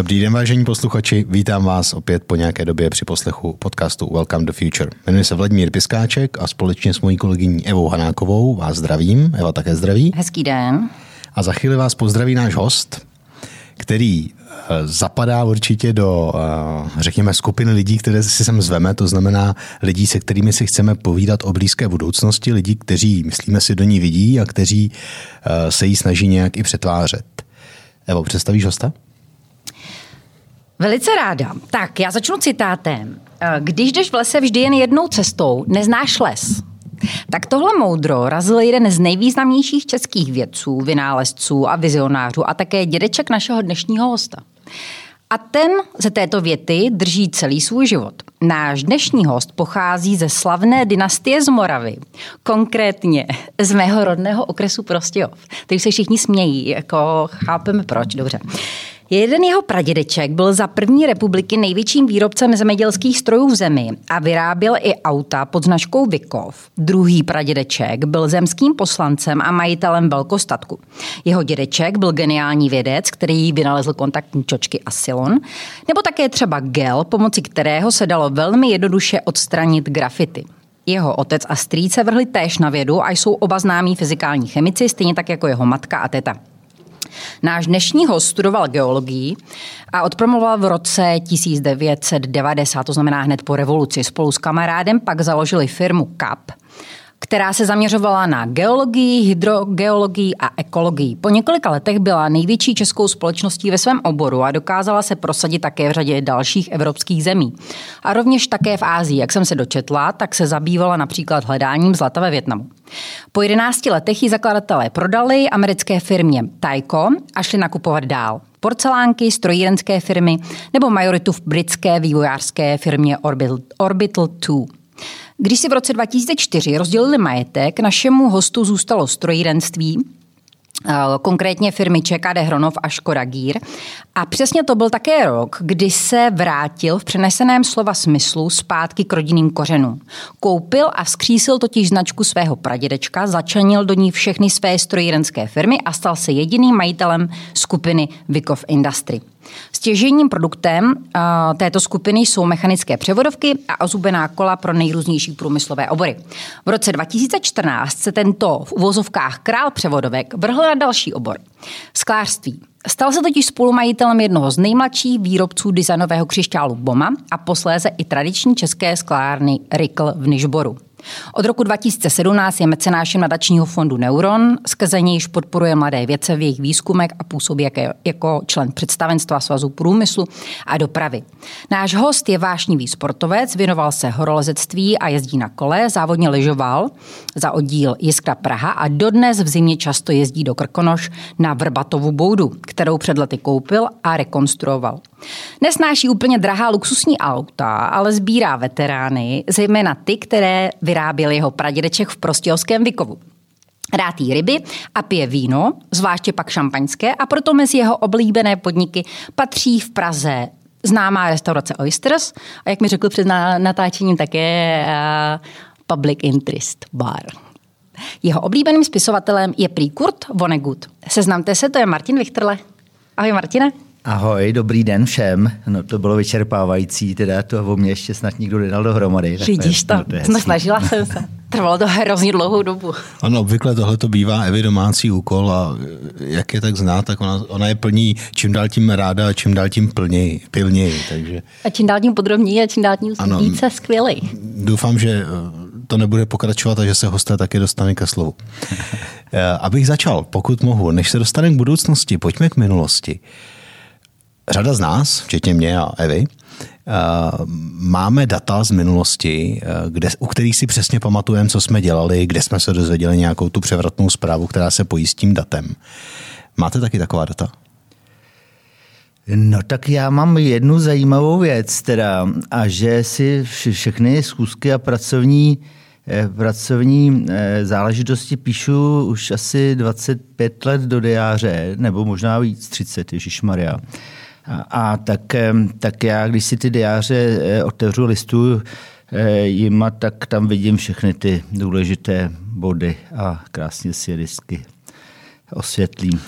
Dobrý den, vážení posluchači, vítám vás opět po nějaké době při poslechu podcastu Welcome to Future. Jmenuji se Vladimír Piskáček a společně s mojí kolegyní Evou Hanákovou vás zdravím. Eva také zdraví. Hezký den. A za chvíli vás pozdraví náš host, který zapadá určitě do, řekněme, skupiny lidí, které si sem zveme, to znamená lidí, se kterými si chceme povídat o blízké budoucnosti, lidí, kteří, myslíme si, do ní vidí a kteří se jí snaží nějak i přetvářet. Evo, představíš hosta? Velice ráda. Tak, já začnu citátem. Když jdeš v lese vždy jen jednou cestou, neznáš les. Tak tohle moudro razil jeden z nejvýznamnějších českých vědců, vynálezců a vizionářů a také dědeček našeho dnešního hosta. A ten ze této věty drží celý svůj život. Náš dnešní host pochází ze slavné dynastie z Moravy, konkrétně z mého rodného okresu Prostějov. Teď se všichni smějí, jako chápeme proč, dobře. Jeden jeho pradědeček byl za první republiky největším výrobcem zemědělských strojů v zemi a vyráběl i auta pod značkou Wikov. Druhý pradědeček byl zemským poslancem a majitelem velkostatku. Jeho dědeček byl geniální vědec, který vynalezl kontaktní čočky a silon, nebo také třeba gel, pomocí kterého se dalo velmi jednoduše odstranit grafity. Jeho otec a strýc se vrhli též na vědu a jsou oba známí fyzikální chemici, stejně tak jako jeho matka a teta. Náš dnešní host studoval geologii a odpromoval v roce 1990, to znamená hned po revoluci. Spolu s kamarádem pak založili firmu CAP, která se zaměřovala na geologii, hydrogeologii a ekologii. Po několika letech byla největší českou společností ve svém oboru a dokázala se prosadit také v řadě dalších evropských zemí. A rovněž také v Asii, jak jsem se dočetla, tak se zabývala například hledáním zlata ve Vietnamu. Po 11 letech ji zakladatelé prodali americké firmě Tyco a šli nakupovat dál porcelánky, strojírenské firmy nebo majoritu v britské vývojářské firmě Orbital 2. Když si v roce 2004 rozdělili majetek, našemu hostu zůstalo strojírenství, konkrétně firmy ČKD Hronov a Škoda Gear. A přesně to byl také rok, kdy se vrátil v přeneseném slova smyslu zpátky k rodinným kořenům. Koupil a vzkřísil totiž značku svého pradědečka, začlenil do ní všechny své strojírenské firmy a stal se jediným majitelem skupiny Wikov Industry. Stěžejním produktem této skupiny jsou mechanické převodovky a ozubená kola pro nejrůznější průmyslové obory. V roce 2014 se tento v uvozovkách král převodovek vrhl na další obor – sklářství. Stal se totiž spolumajitelem jednoho z nejmladších výrobců designového křišťálu Bomma a posléze i tradiční české sklárny Rikl v Nižboru. Od roku 2017 je mecenášem nadačního fondu Neuron, skrze nějž podporuje mladé vědce v jejich výzkumech a působí jako člen představenstva Svazu průmyslu a dopravy. Náš host je vášnivý sportovec, věnoval se horolezectví a jezdí na kole, závodně lyžoval za oddíl Jiskra Praha a dodnes v zimě často jezdí do Krkonoš na Vrbatovu boudu, kterou před lety koupil a rekonstruoval. Nesnáší úplně drahá luxusní auta, ale sbírá veterány, zejména ty, které vyráběl jeho pradědeček v prostějovském Wikovu. Rád jí ryby a pije víno, zvláště pak šampaňské, a proto mezi jeho oblíbené podniky patří v Praze známá restaurace Oyster's a, jak mi řekl před natáčením, také Public Interest Bar. Jeho oblíbeným spisovatelem je prý Kurt Vonnegut. Seznamte se, to je Martin Vichterle. Ahoj, Martine. Ahoj, dobrý den všem. No, to bylo vyčerpávající, teda to o mě ještě snad nikdo nedal dohromady. Vidíš to, snažila jsem se. Trvalo to hrozně dlouhou dobu. Ano, obvykle tohle to bývá Evy domácí úkol a jak je tak zná, tak ona je plní čím dál tím ráda a čím dál tím pilněji. Takže... A čím dál tím podrobněji a čím dál tím více skvělej. Doufám, že to nebude pokračovat a že se hosté taky dostane ke slovu. Abych začal, pokud mohu, než se dostaneme k budoucnosti, pojďme k minulosti. Řada z nás, včetně mě a Evy, máme data z minulosti, u kterých si přesně pamatujeme, co jsme dělali, kde jsme se dozvěděli nějakou tu převratnou zprávu, která se pojí s tím datem. Máte taky taková data? No tak já mám jednu zajímavou věc, teda, a že si všechny schůzky a pracovní záležitosti píšu už asi 25 let do diáře, nebo možná víc, 30, ježišmarja. A tak já, když si ty diáře otevřu, listuju jima, tak tam vidím všechny ty důležité body a krásně si je vždycky osvětlím.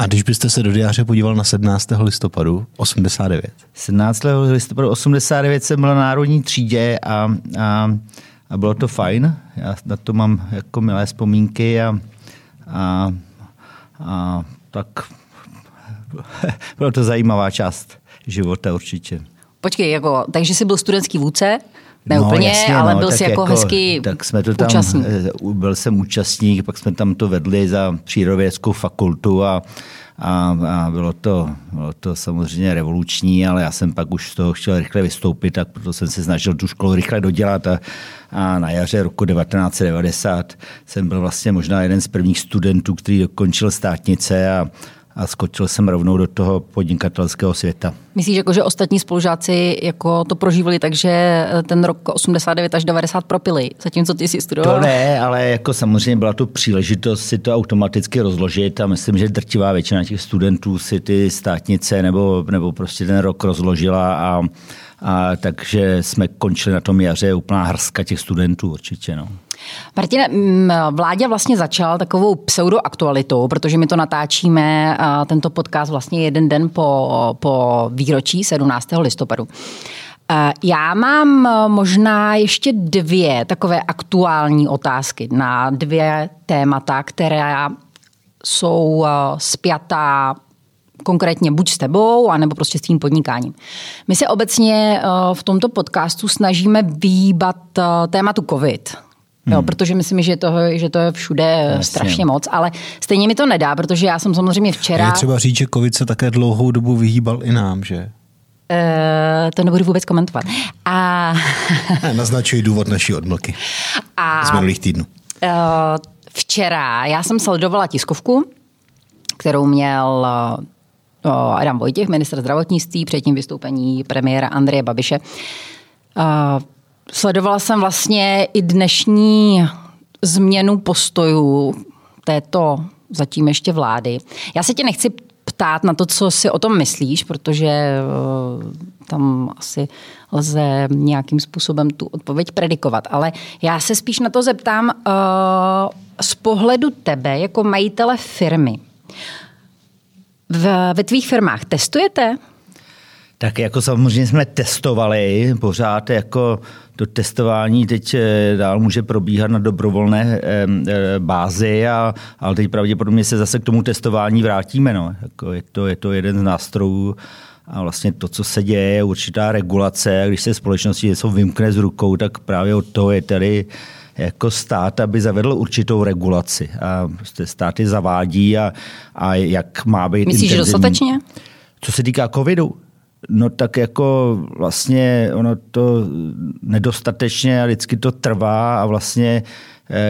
A když byste se do diáře podíval na 17. listopadu 89? 17. listopadu 89 jsem byl na Národní třídě a bylo to fajn. Já na to mám jako milé vzpomínky a tak bylo to zajímavá část života určitě. Počkej, jako, takže jsi byl studentský vůdce? Ne úplně, no, jasně, ale byl jsi jako hezký účastník. Byl jsem účastník, pak jsme tam to vedli za přírodovědeckou fakultu a bylo to samozřejmě revoluční, ale já jsem pak už z toho chtěl rychle vystoupit, tak proto jsem se snažil tu školu rychle dodělat a na jaře roku 1990 jsem byl vlastně možná jeden z prvních studentů, který dokončil státnice a skočil jsem rovnou do toho podnikatelského světa. Myslíš, jako, že ostatní spolužáci jako to prožívali, takže ten rok 89 až 90 propili, zatímco ty jsi studoval? To ne, ale jako samozřejmě byla tu příležitost si to automaticky rozložit a myslím, že drtivá většina těch studentů si ty státnice nebo prostě ten rok rozložila a takže jsme končili na tom jaře úplná hrska těch studentů určitě, no. Martine, Vláďa vlastně začal takovou pseudoaktualitou, protože my to natáčíme, tento podcast vlastně jeden den po výročí 17. listopadu. Já mám možná ještě dvě takové aktuální otázky na dvě témata, která jsou spjatá konkrétně buď s tebou, anebo prostě s tvým podnikáním. My se obecně v tomto podcastu snažíme vyhýbat tématu COVID. Jo, protože myslím, že to je všude jasně. Strašně moc, ale stejně mi to nedá, protože já jsem samozřejmě včera... Je třeba říct, že COVID se také dlouhou dobu vyhýbal i nám, že? To nebudu vůbec komentovat. Naznačuji důvod naší odmlky z minulých týdnů. Včera já jsem sledovala tiskovku, kterou měl Adam Vojtěch, ministr zdravotnictví, předtím vystoupení premiéra Andreje Babiše. Sledovala jsem vlastně i dnešní změnu postojů této zatím ještě vlády. Já se tě nechci ptát na to, co si o tom myslíš, protože tam asi lze nějakým způsobem tu odpověď predikovat. Ale já se spíš na to zeptám z pohledu tebe jako majitele firmy. Ve tvých firmách testujete? Tak jako samozřejmě jsme testovali, pořád jako to testování teď dál může probíhat na dobrovolné bázi, ale teď pravděpodobně se zase k tomu testování vrátíme. No. Jako je to jeden z nástrojů a vlastně to, co se děje, je určitá regulace. A když se společnosti něco vymkne z rukou, tak právě od toho je tady jako stát, aby zavedl určitou regulaci. A prostě státy zavádí a jak má být... Myslíš, že dostatečně? Co se týká covidu? No tak jako vlastně ono to nedostatečně a vždycky to trvá a vlastně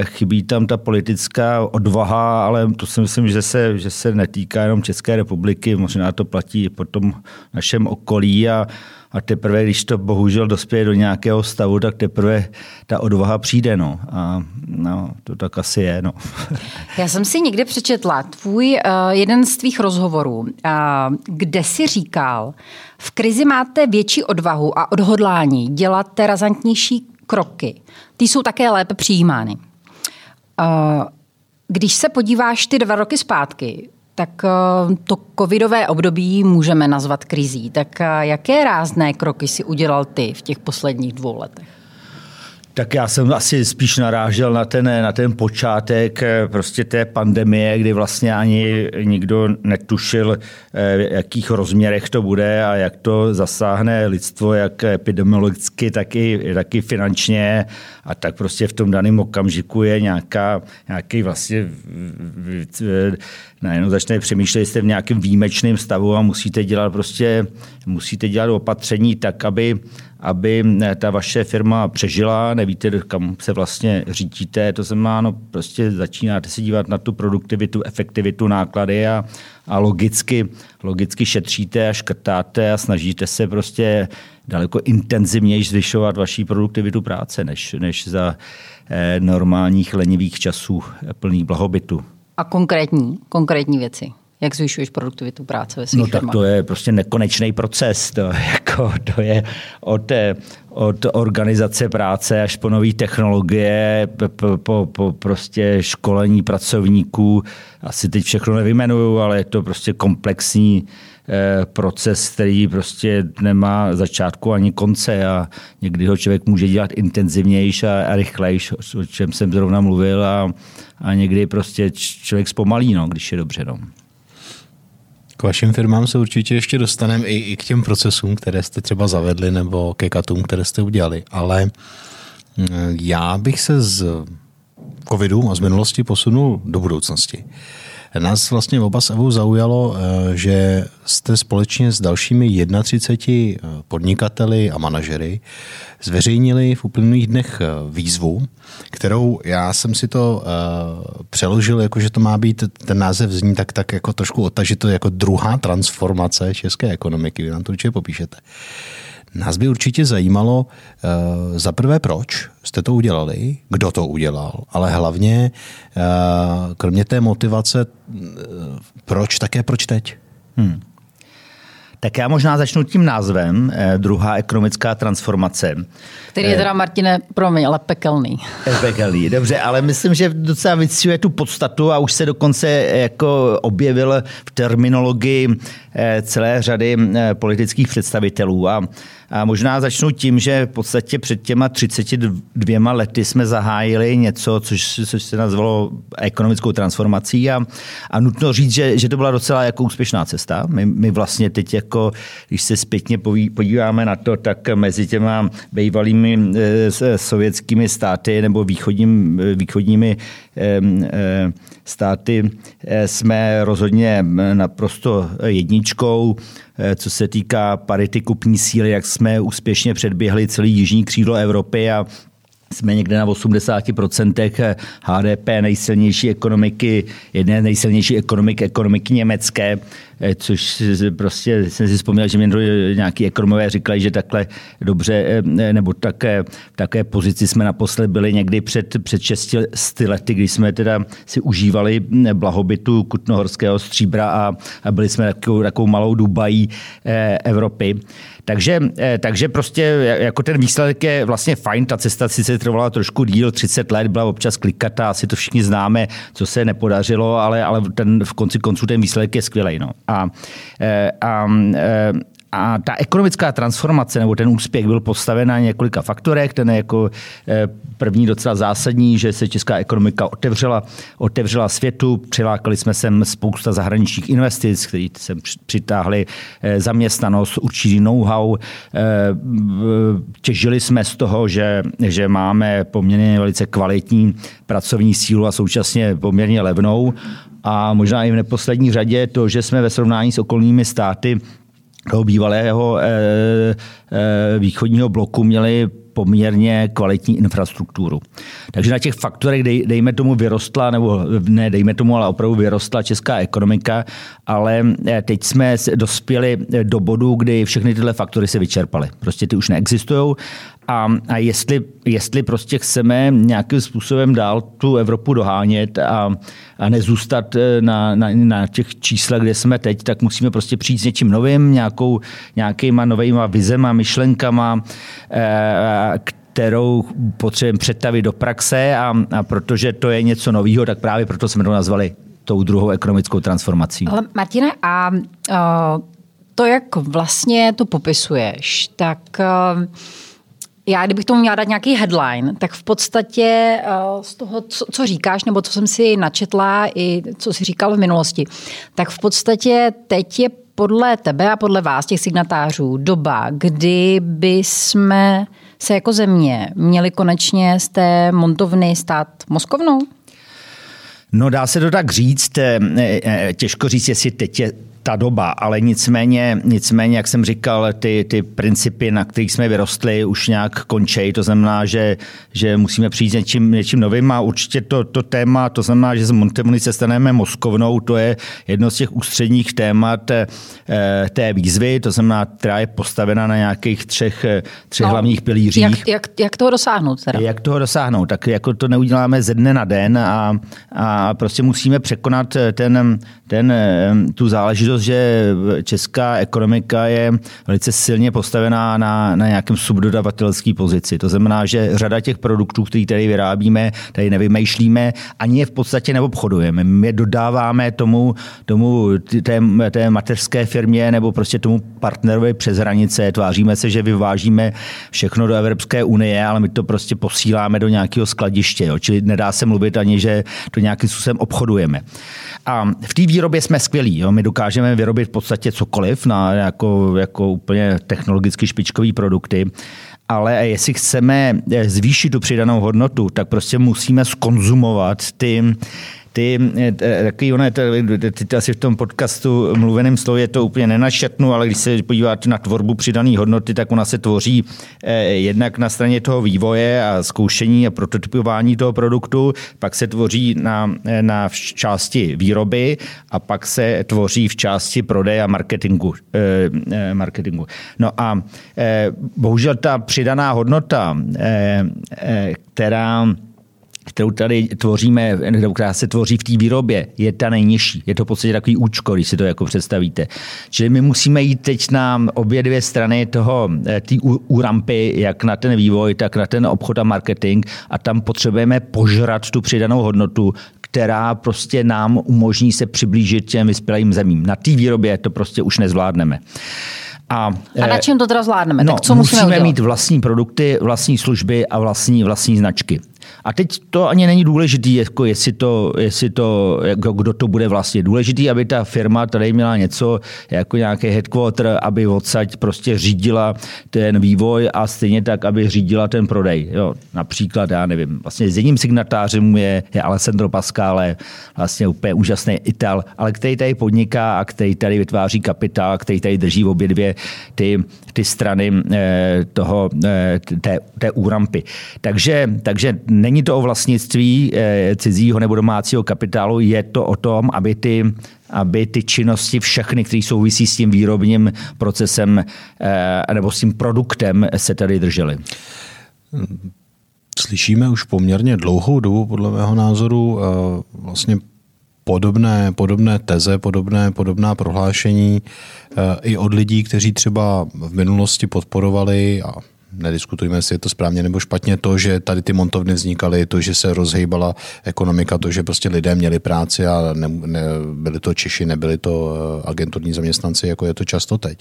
chybí tam ta politická odvaha, ale to si myslím, že se netýká jenom České republiky, možná to platí i po tom našem okolí a teprve, když to bohužel dospěje do nějakého stavu, tak teprve ta odvaha přijde. No. A no, to tak asi je. No. Já jsem si někde přečetla jeden z tvých rozhovorů, kde si říkal, v krizi máte větší odvahu a odhodlání, děláte razantnější kroky. Ty jsou také lépe přijímány. Když se podíváš ty 2 roky zpátky, tak to covidové období můžeme nazvat krizí. Tak jaké rázné kroky si udělal ty v těch posledních 2 letech? Tak já jsem asi spíš narážel na ten počátek prostě té pandemie, kdy vlastně ani nikdo netušil, v jakých rozměrech to bude a jak to zasáhne lidstvo, jak epidemiologicky, tak i finančně. A tak prostě v tom daném okamžiku je nějaký vlastně najednou začne přemýšlet, jste v nějakém výjimečném stavu a musíte dělat opatření tak, aby ta vaše firma přežila, nevíte, kam se vlastně řídíte, to znamená, no prostě začínáte se dívat na tu produktivitu, efektivitu, náklady a logicky šetříte a škrtáte a snažíte se prostě daleko intenzivněji zvyšovat vaši produktivitu práce, než za normálních lenivých časů plných blahobytu. A konkrétní věci? Jak zvyšuješ produktivitu práce ve svých firmách? No tak to je prostě nekonečný proces. To, jako, to je od organizace práce až po nové technologie, po prostě školení pracovníků. Asi teď všechno nevymenuju, ale je to prostě komplexní proces, který prostě nemá začátku ani konce a někdy ho člověk může dělat intenzivnější a rychlejší, o čem jsem zrovna mluvil, a někdy prostě člověk zpomalí, no, když je dobře. No. K vašim firmám se určitě ještě dostaneme i k těm procesům, které jste třeba zavedli, nebo ke katům, které jste udělali. Ale já bych se z covidu a z minulosti posunul do budoucnosti. Nás vlastně oba s Evou zaujalo, že jste společně s dalšími 31 podnikateli a manažery zveřejnili v uplynulých dnech výzvu, kterou já jsem si to přeložil, jakože to má být, ten název zní tak jako trošku odtažito, jako druhá transformace české ekonomiky. Vy nám to určitě popíšete. Nás by určitě zajímalo za prvé, proč jste to udělali, kdo to udělal, ale hlavně kromě té motivace, proč teď? Tak já možná začnu tím názvem, druhá ekonomická transformace. Který je teda, Martine, promiň, ale pekelný. Pekelný, dobře, ale myslím, že docela vycíluje tu podstatu a už se dokonce jako objevil v terminologii celé řady politických představitelů. A možná začnu tím, že v podstatě před těma 32 lety jsme zahájili něco, což se nazvalo ekonomickou transformací, a nutno říct, že to byla docela jako úspěšná cesta. My vlastně teď, jako, když se zpětně podíváme na to, tak mezi těma bývalými sovětskými státy nebo východními státy jsme rozhodně naprosto jedničkou. Co se týká parity kupní síly, jak jsme úspěšně předběhli celý jižní křídlo Evropy a jsme někde na 80% HDP nejsilnější ekonomiky, jedné nejsilnější ekonomiky německé, což prostě jsem si vzpomněl, že mě nějaký ekonomové říkali, že takhle dobře, nebo také pozici jsme naposled byli někdy před 6 lety, kdy jsme teda si užívali blahobytu kutnohorského stříbra a byli jsme takovou malou Dubají Evropy. Takže prostě jako ten výsledek je vlastně fajn, ta cesta sice trvala trošku díl, 30 let, byla občas klikatá, asi to všichni známe, co se nepodařilo, ale ten v konci konců ten výsledek je skvělej. No. A ta ekonomická transformace nebo ten úspěch byl postaven na několika faktorech. Ten je jako první docela zásadní, že se česká ekonomika otevřela světu, přilákali jsme sem spousta zahraničních investic, které sem přitáhli zaměstnanost, určitý know-how. Těžili jsme z toho, že máme poměrně velice kvalitní pracovní sílu a současně poměrně levnou. A možná i v neposlední řadě to, že jsme ve srovnání s okolními státy toho bývalého východního bloku měli poměrně kvalitní infrastrukturu. Takže na těch faktorech, dejme tomu, vyrostla, nebo ne dejme tomu, ale opravdu vyrostla česká ekonomika, ale teď jsme dospěli do bodu, kdy všechny tyhle faktory se vyčerpaly. Prostě ty už neexistují. A jestli prostě chceme nějakým způsobem dál tu Evropu dohánět a nezůstat na těch číslech, kde jsme teď, tak musíme prostě přijít s něčím novým, nějakýma novejma vizema, myšlenkama, kterou potřebujeme přetavit do praxe, a protože to je něco novýho, tak právě proto jsme to nazvali tou druhou ekonomickou transformací. Ale Martine, to, jak vlastně to popisuješ, tak... Já, kdybych tomu měla dát nějaký headline, tak v podstatě z toho, co říkáš, nebo co jsem si načetla i co jsi říkal v minulosti, tak v podstatě teď je podle tebe a podle vás, těch signatářů, doba, kdy bychom se jako země měli konečně z té montovny stát mozkovnou? No, dá se to tak říct, těžko říct, jestli teď je ta doba, ale nicméně, jak jsem říkal, ty principy, na kterých jsme vyrostli, už nějak končí. To znamená, že musíme přijít s něčím novým, a určitě to téma, to znamená, že z montovny se staneme mozkovnou, to je jedno z těch ústředních témat té výzvy, to znamená, která je postavena na nějakých třech hlavních pilířích. Jak toho dosáhnout? Teda? Jak toho dosáhnout? Tak jako to neuděláme ze dne na den a prostě musíme překonat tu záležitost dost, že česká ekonomika je velice silně postavená na nějakém subdodavatelské pozici. To znamená, že řada těch produktů, které tady vyrábíme, tady nevymýšlíme, ani je v podstatě neobchodujeme. My je dodáváme té mateřské firmě nebo prostě tomu partnerovi přes hranice. Tváříme se, že vyvážíme všechno do Evropské unie, ale my to prostě posíláme do nějakého skladiště. Jo? Čili nedá se mluvit ani, že to nějakým způsobem obchodujeme. A v té výrobě jsme skvělí. Jo? My dokážeme vyrobit v podstatě cokoliv na jako úplně technologicky špičkový produkty. Ale jestli chceme zvýšit tu přidanou hodnotu, tak prostě musíme skonzumovat ty asi v tom podcastu mluveném slově to úplně nenašetnu, ale když se podíváte na tvorbu přidané hodnoty, tak ona se tvoří jednak na straně toho vývoje a zkoušení a prototypování toho produktu, pak se tvoří na části výroby a pak se tvoří v části prodeje a marketingu. No a bohužel ta přidaná hodnota, kterou tady tvoříme, která se tvoří v té výrobě, je ta nejnižší. Je to v podstatě takový účko, když si to jako představíte. Čili my musíme jít teď na obě dvě strany té úrampy, jak na ten vývoj, tak na ten obchod a marketing, a tam potřebujeme požrat tu přidanou hodnotu, která prostě nám umožní se přiblížit těm vyspělým zemím. Na té výrobě to prostě už nezvládneme. A na čem to teda zvládneme? No, tak co musíme udělat? Mít vlastní produkty, vlastní služby a vlastní značky. A teď to ani není důležitý, jako jestli to, kdo to bude vlastně. Důležitý, aby ta firma tady měla něco, jako nějaký headquarter, aby odsaď prostě řídila ten vývoj a stejně tak, aby řídila ten prodej. Jo, například, já nevím, vlastně s jedním signatářem je Alessandro Pascale, vlastně úplně úžasný Ital, ale který tady podniká a který tady vytváří kapitál, který tady drží v obě dvě ty strany té úrampy. Takže není to o vlastnictví cizího nebo domácího kapitálu, je to o tom, aby ty činnosti všechny, které souvisí s tím výrobním procesem nebo s tím produktem, se tady držely. Slyšíme už poměrně dlouhou dobu, podle mého názoru, vlastně podobné teze, podobná prohlášení i od lidí, kteří třeba v minulosti podporovali, a nediskutujeme, jestli je to správně nebo špatně, to, že tady ty montovny vznikaly, to, že se rozhýbala ekonomika, to, že prostě lidé měli práci a byli to Češi, nebyli to agenturní zaměstnanci, jako je to často teď.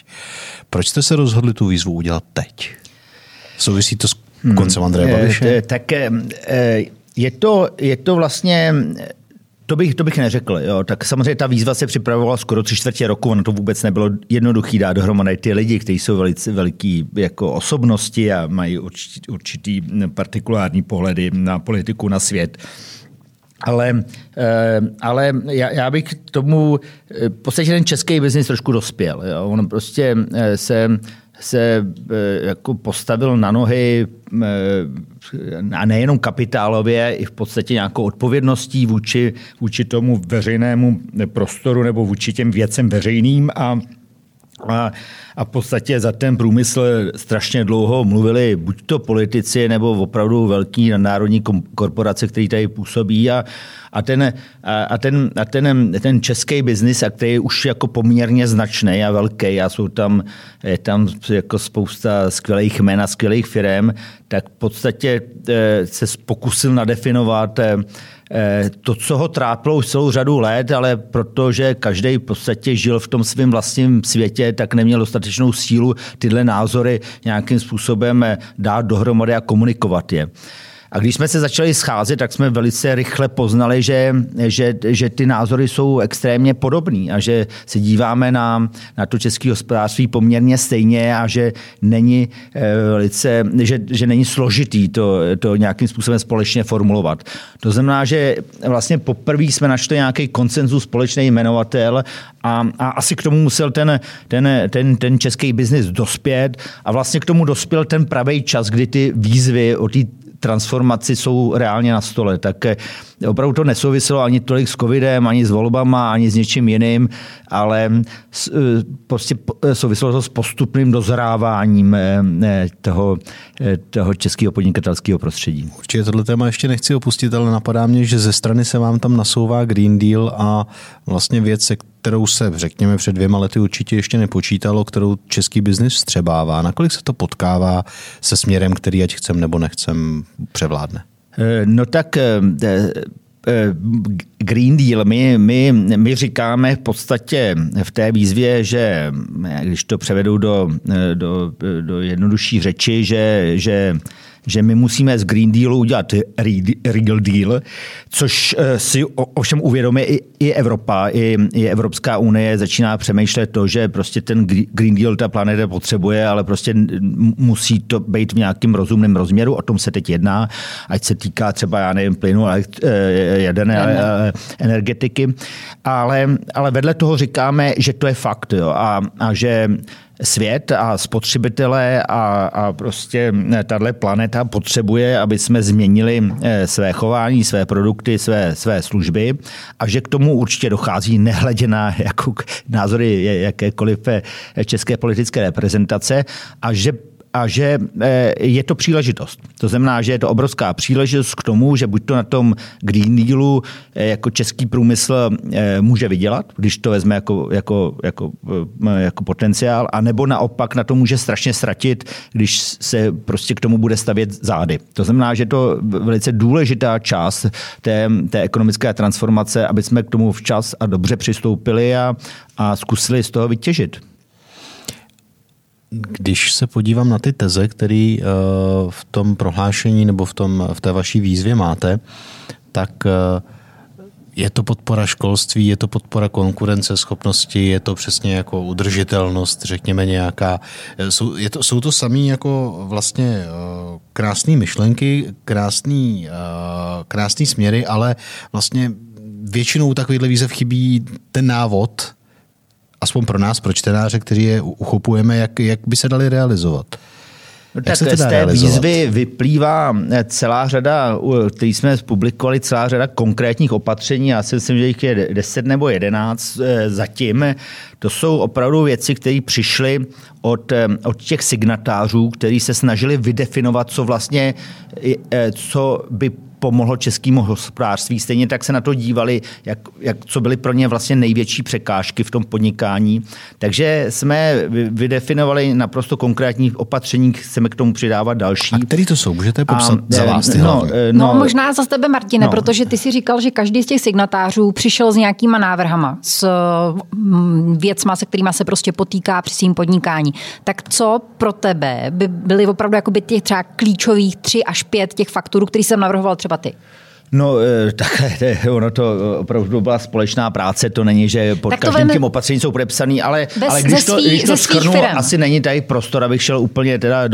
Proč jste se rozhodli tu výzvu udělat teď? Souvisí to s koncem Andreje Babiše? Tak je to vlastně... To bych neřekl. Jo. Tak samozřejmě ta výzva se připravovala skoro 3/4 roku, ono to vůbec nebylo jednoduché dát dohromady ty lidi, kteří jsou velice velký jako osobnosti a mají určitý partikulární pohledy na politiku, na svět. Ale já bych tomu v podstatě ten český biznis trošku dospěl. Jo. On prostě se jako postavil na nohy a nejenom kapitálově, i v podstatě nějakou odpovědností vůči tomu veřejnému prostoru nebo vůči těm věcem veřejným a v podstatě za ten průmysl strašně dlouho mluvili buď to politici, nebo opravdu velký národní korporace, který tady působí ten český biznis, a který je už jako poměrně značný a velký, a je tam jako spousta skvělých jmen a skvělých firem, tak v podstatě se pokusil nadefinovat to, co ho trápilo už celou řadu let, ale protože každý v podstatě žil v tom svém vlastním světě, tak neměl dostatečnou sílu tyhle názory nějakým způsobem dát dohromady a komunikovat je. A když jsme se začali scházet, tak jsme velice rychle poznali, že ty názory jsou extrémně podobný a že se díváme na to české hospodářství poměrně stejně a že není že není složitý to nějakým způsobem společně formulovat. To znamená, že vlastně poprvé jsme našli nějaký konsenzus, společný jmenovatel, a asi k tomu musel ten český biznis dospět, a vlastně k tomu dospěl ten pravý čas, kdy ty výzvy o té transformaci jsou reálně na stole. Tak opravdu to nesouviselo ani tolik s covidem, ani s volbama, ani s něčím jiným, ale prostě souviselo to s postupným dozráváním toho českého podnikatelského prostředí. Určitě tohle téma ještě nechci opustit, ale napadá mě, že ze strany se vám tam nasouvá Green Deal a vlastně věc, kterou se, řekněme, před 2 lety určitě ještě nepočítalo, kterou český biznis vstřebává. Nakolik se to potkává se směrem, který ať chcem nebo nechcem převládne? No tak Green Deal, my říkáme v podstatě v té výzvě, že když to převedu do jednodušší řeči, že my musíme z Green Dealu udělat Real Deal, což si ovšem uvědomí i Evropa, i Evropská unie začíná přemýšlet to, že prostě ten Green Deal ta planeta potřebuje, ale prostě musí to být v nějakým rozumném rozměru, o tom se teď jedná, ať se týká třeba, já nevím, plynu, jaderné energetiky, ale vedle toho říkáme, že to je fakt, jo, a že svět a spotřebitelé a prostě tahle planeta potřebuje, aby jsme změnili své chování, své produkty, své služby a že k tomu určitě dochází nehledě na jako názory jakékoliv české politické reprezentace a že je to příležitost. To znamená, že je to obrovská příležitost k tomu, že buď to na tom Green Dealu jako český průmysl může vydělat, když to vezme jako potenciál, anebo naopak na to může strašně ztratit, když se prostě k tomu bude stavět zády. To znamená, že je to velice důležitá část té ekonomické transformace, aby jsme k tomu včas a dobře přistoupili a zkusili z toho vytěžit. Když se podívám na ty teze, které v tom prohlášení nebo v té vaší výzvě máte, tak je to podpora školství, je to podpora konkurenceschopnosti, je to přesně jako udržitelnost, řekněme nějaká. Jsou to samé jako vlastně krásné myšlenky, krásné směry, ale vlastně většinou takovýhle výzev chybí ten návod, aspoň pro nás, pro čtenáře, kteří je uchopujeme, jak by se dali realizovat. Tak z té výzvy vyplývá celá řada, který jsme publikovali, celá řada konkrétních opatření. Já si myslím, že jich je 10 nebo 11 zatím. To jsou opravdu věci, které přišly od těch signatářů, kteří se snažili vydefinovat, co vlastně, co by pomohlo českému hospodářství. Stejně tak se na to dívali, co byly pro ně vlastně největší překážky v tom podnikání. Takže jsme vydefinovali naprosto konkrétní opatření, chceme k tomu přidávat další. A který to jsou? Můžete popsat za vás ty hlavně? No, možná za tebe, Martine, protože ty si říkal, že každý z těch signatářů přišel s nějakýma návrhama, s věcma, se kterýma se prostě potýká při svým podnikání. Tak co pro tebe by byly opravdu jakoby těch třeba klíčových 3 až 5 těch faktorů, který jsem navrhoval třeba ty? No, tak ono to opravdu byla společná práce, to není, že pod každým tím opatřením jsou podepsaný, ale když to shrnu, asi není tady prostor, abych šel úplně teda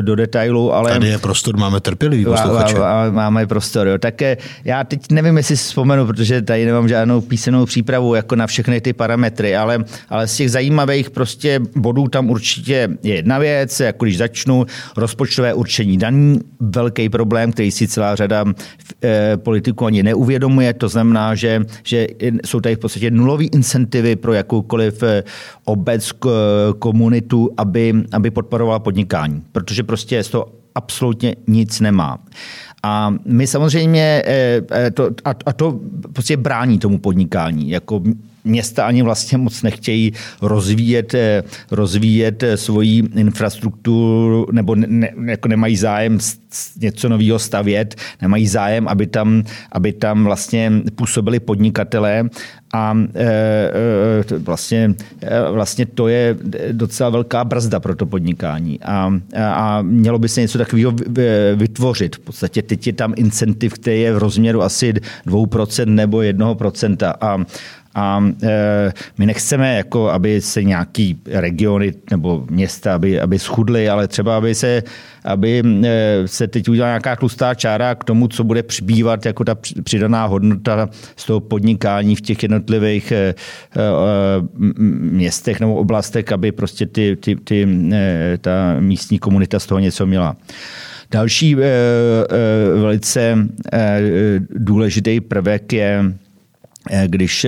do detailu, ale... Tady je prostor, máme trpělivý posluchače. Máme prostor, jo. Tak já teď nevím, jestli si vzpomenu, protože tady nemám žádnou písemnou přípravu jako na všechny ty parametry, ale z těch zajímavých prostě bodů tam určitě je jedna věc, jako když začnu, rozpočtové určení daní, velký problém, který si celá řada politiků ani neuvědomuje. To znamená, že jsou tady v podstatě nulový incentivy pro jakoukoliv obec, komunitu, aby podporovala podnikání, protože prostě z toho absolutně nic nemá. A my samozřejmě, to prostě brání tomu podnikání, jako města ani vlastně moc nechtějí rozvíjet svoji infrastrukturu nebo jako nemají zájem něco nového stavět, nemají zájem, aby tam vlastně působili podnikatelé a vlastně to je docela velká brzda pro to podnikání a mělo by se něco takového vytvořit. V podstatě teď je tam incentiv, který je v rozměru asi 2% nebo 1% a my nechceme, jako, aby se nějaký regiony nebo města, aby schudly, ale třeba, aby se teď udělala nějaká tlustá čára k tomu, co bude přibývat jako ta přidaná hodnota z toho podnikání v těch jednotlivých městech nebo oblastech, aby prostě ta místní komunita z toho něco měla. Další velice důležitý prvek je Když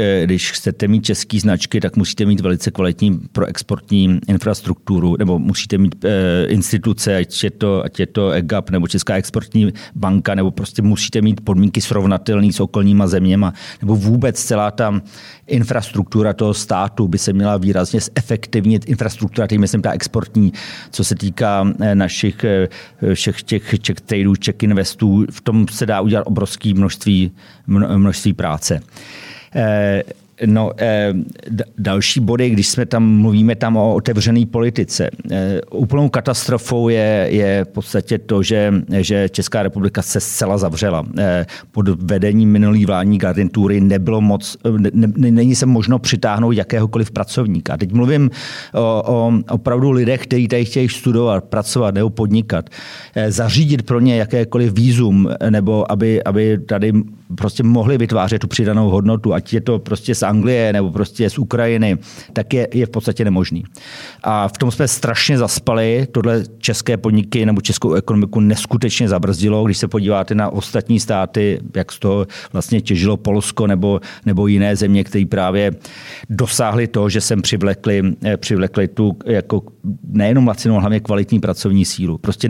chcete mít české značky, tak musíte mít velice kvalitní proexportní infrastrukturu, nebo musíte mít instituce, ať je to EGAP, nebo Česká exportní banka, nebo prostě musíte mít podmínky srovnatelné s okolníma zeměma, nebo vůbec celá ta infrastruktura toho státu by se měla výrazně zefektivnit. Infrastruktura, tím myslím ta exportní, co se týká našich všech těch CzechTradeů, CzechInvestů, v tom se dá udělat obrovské množství práce. Další body, když jsme tam mluvíme tam o otevřené politice. Úplnou katastrofou je v podstatě to, že Česká republika se zcela zavřela. Pod vedením minulý vládní garnitury nebylo moc, není se možno přitáhnout jakéhokoliv pracovníka. Teď mluvím o opravdu lidech, kteří tady chtějí studovat, pracovat nebo podnikat. Zařídit pro ně jakékoliv vízum, nebo aby tady prostě mohli vytvářet tu přidanou hodnotu, ať je to prostě z Anglie nebo prostě z Ukrajiny, tak je v podstatě nemožný. A v tom jsme strašně zaspali, tohle české podniky nebo českou ekonomiku neskutečně zabrzdilo, když se podíváte na ostatní státy, jak z toho vlastně těžilo Polsko nebo jiné země, které právě dosáhly toho, že sem přivlekli tu jako nejenom lacinou, hlavně kvalitní pracovní sílu. Prostě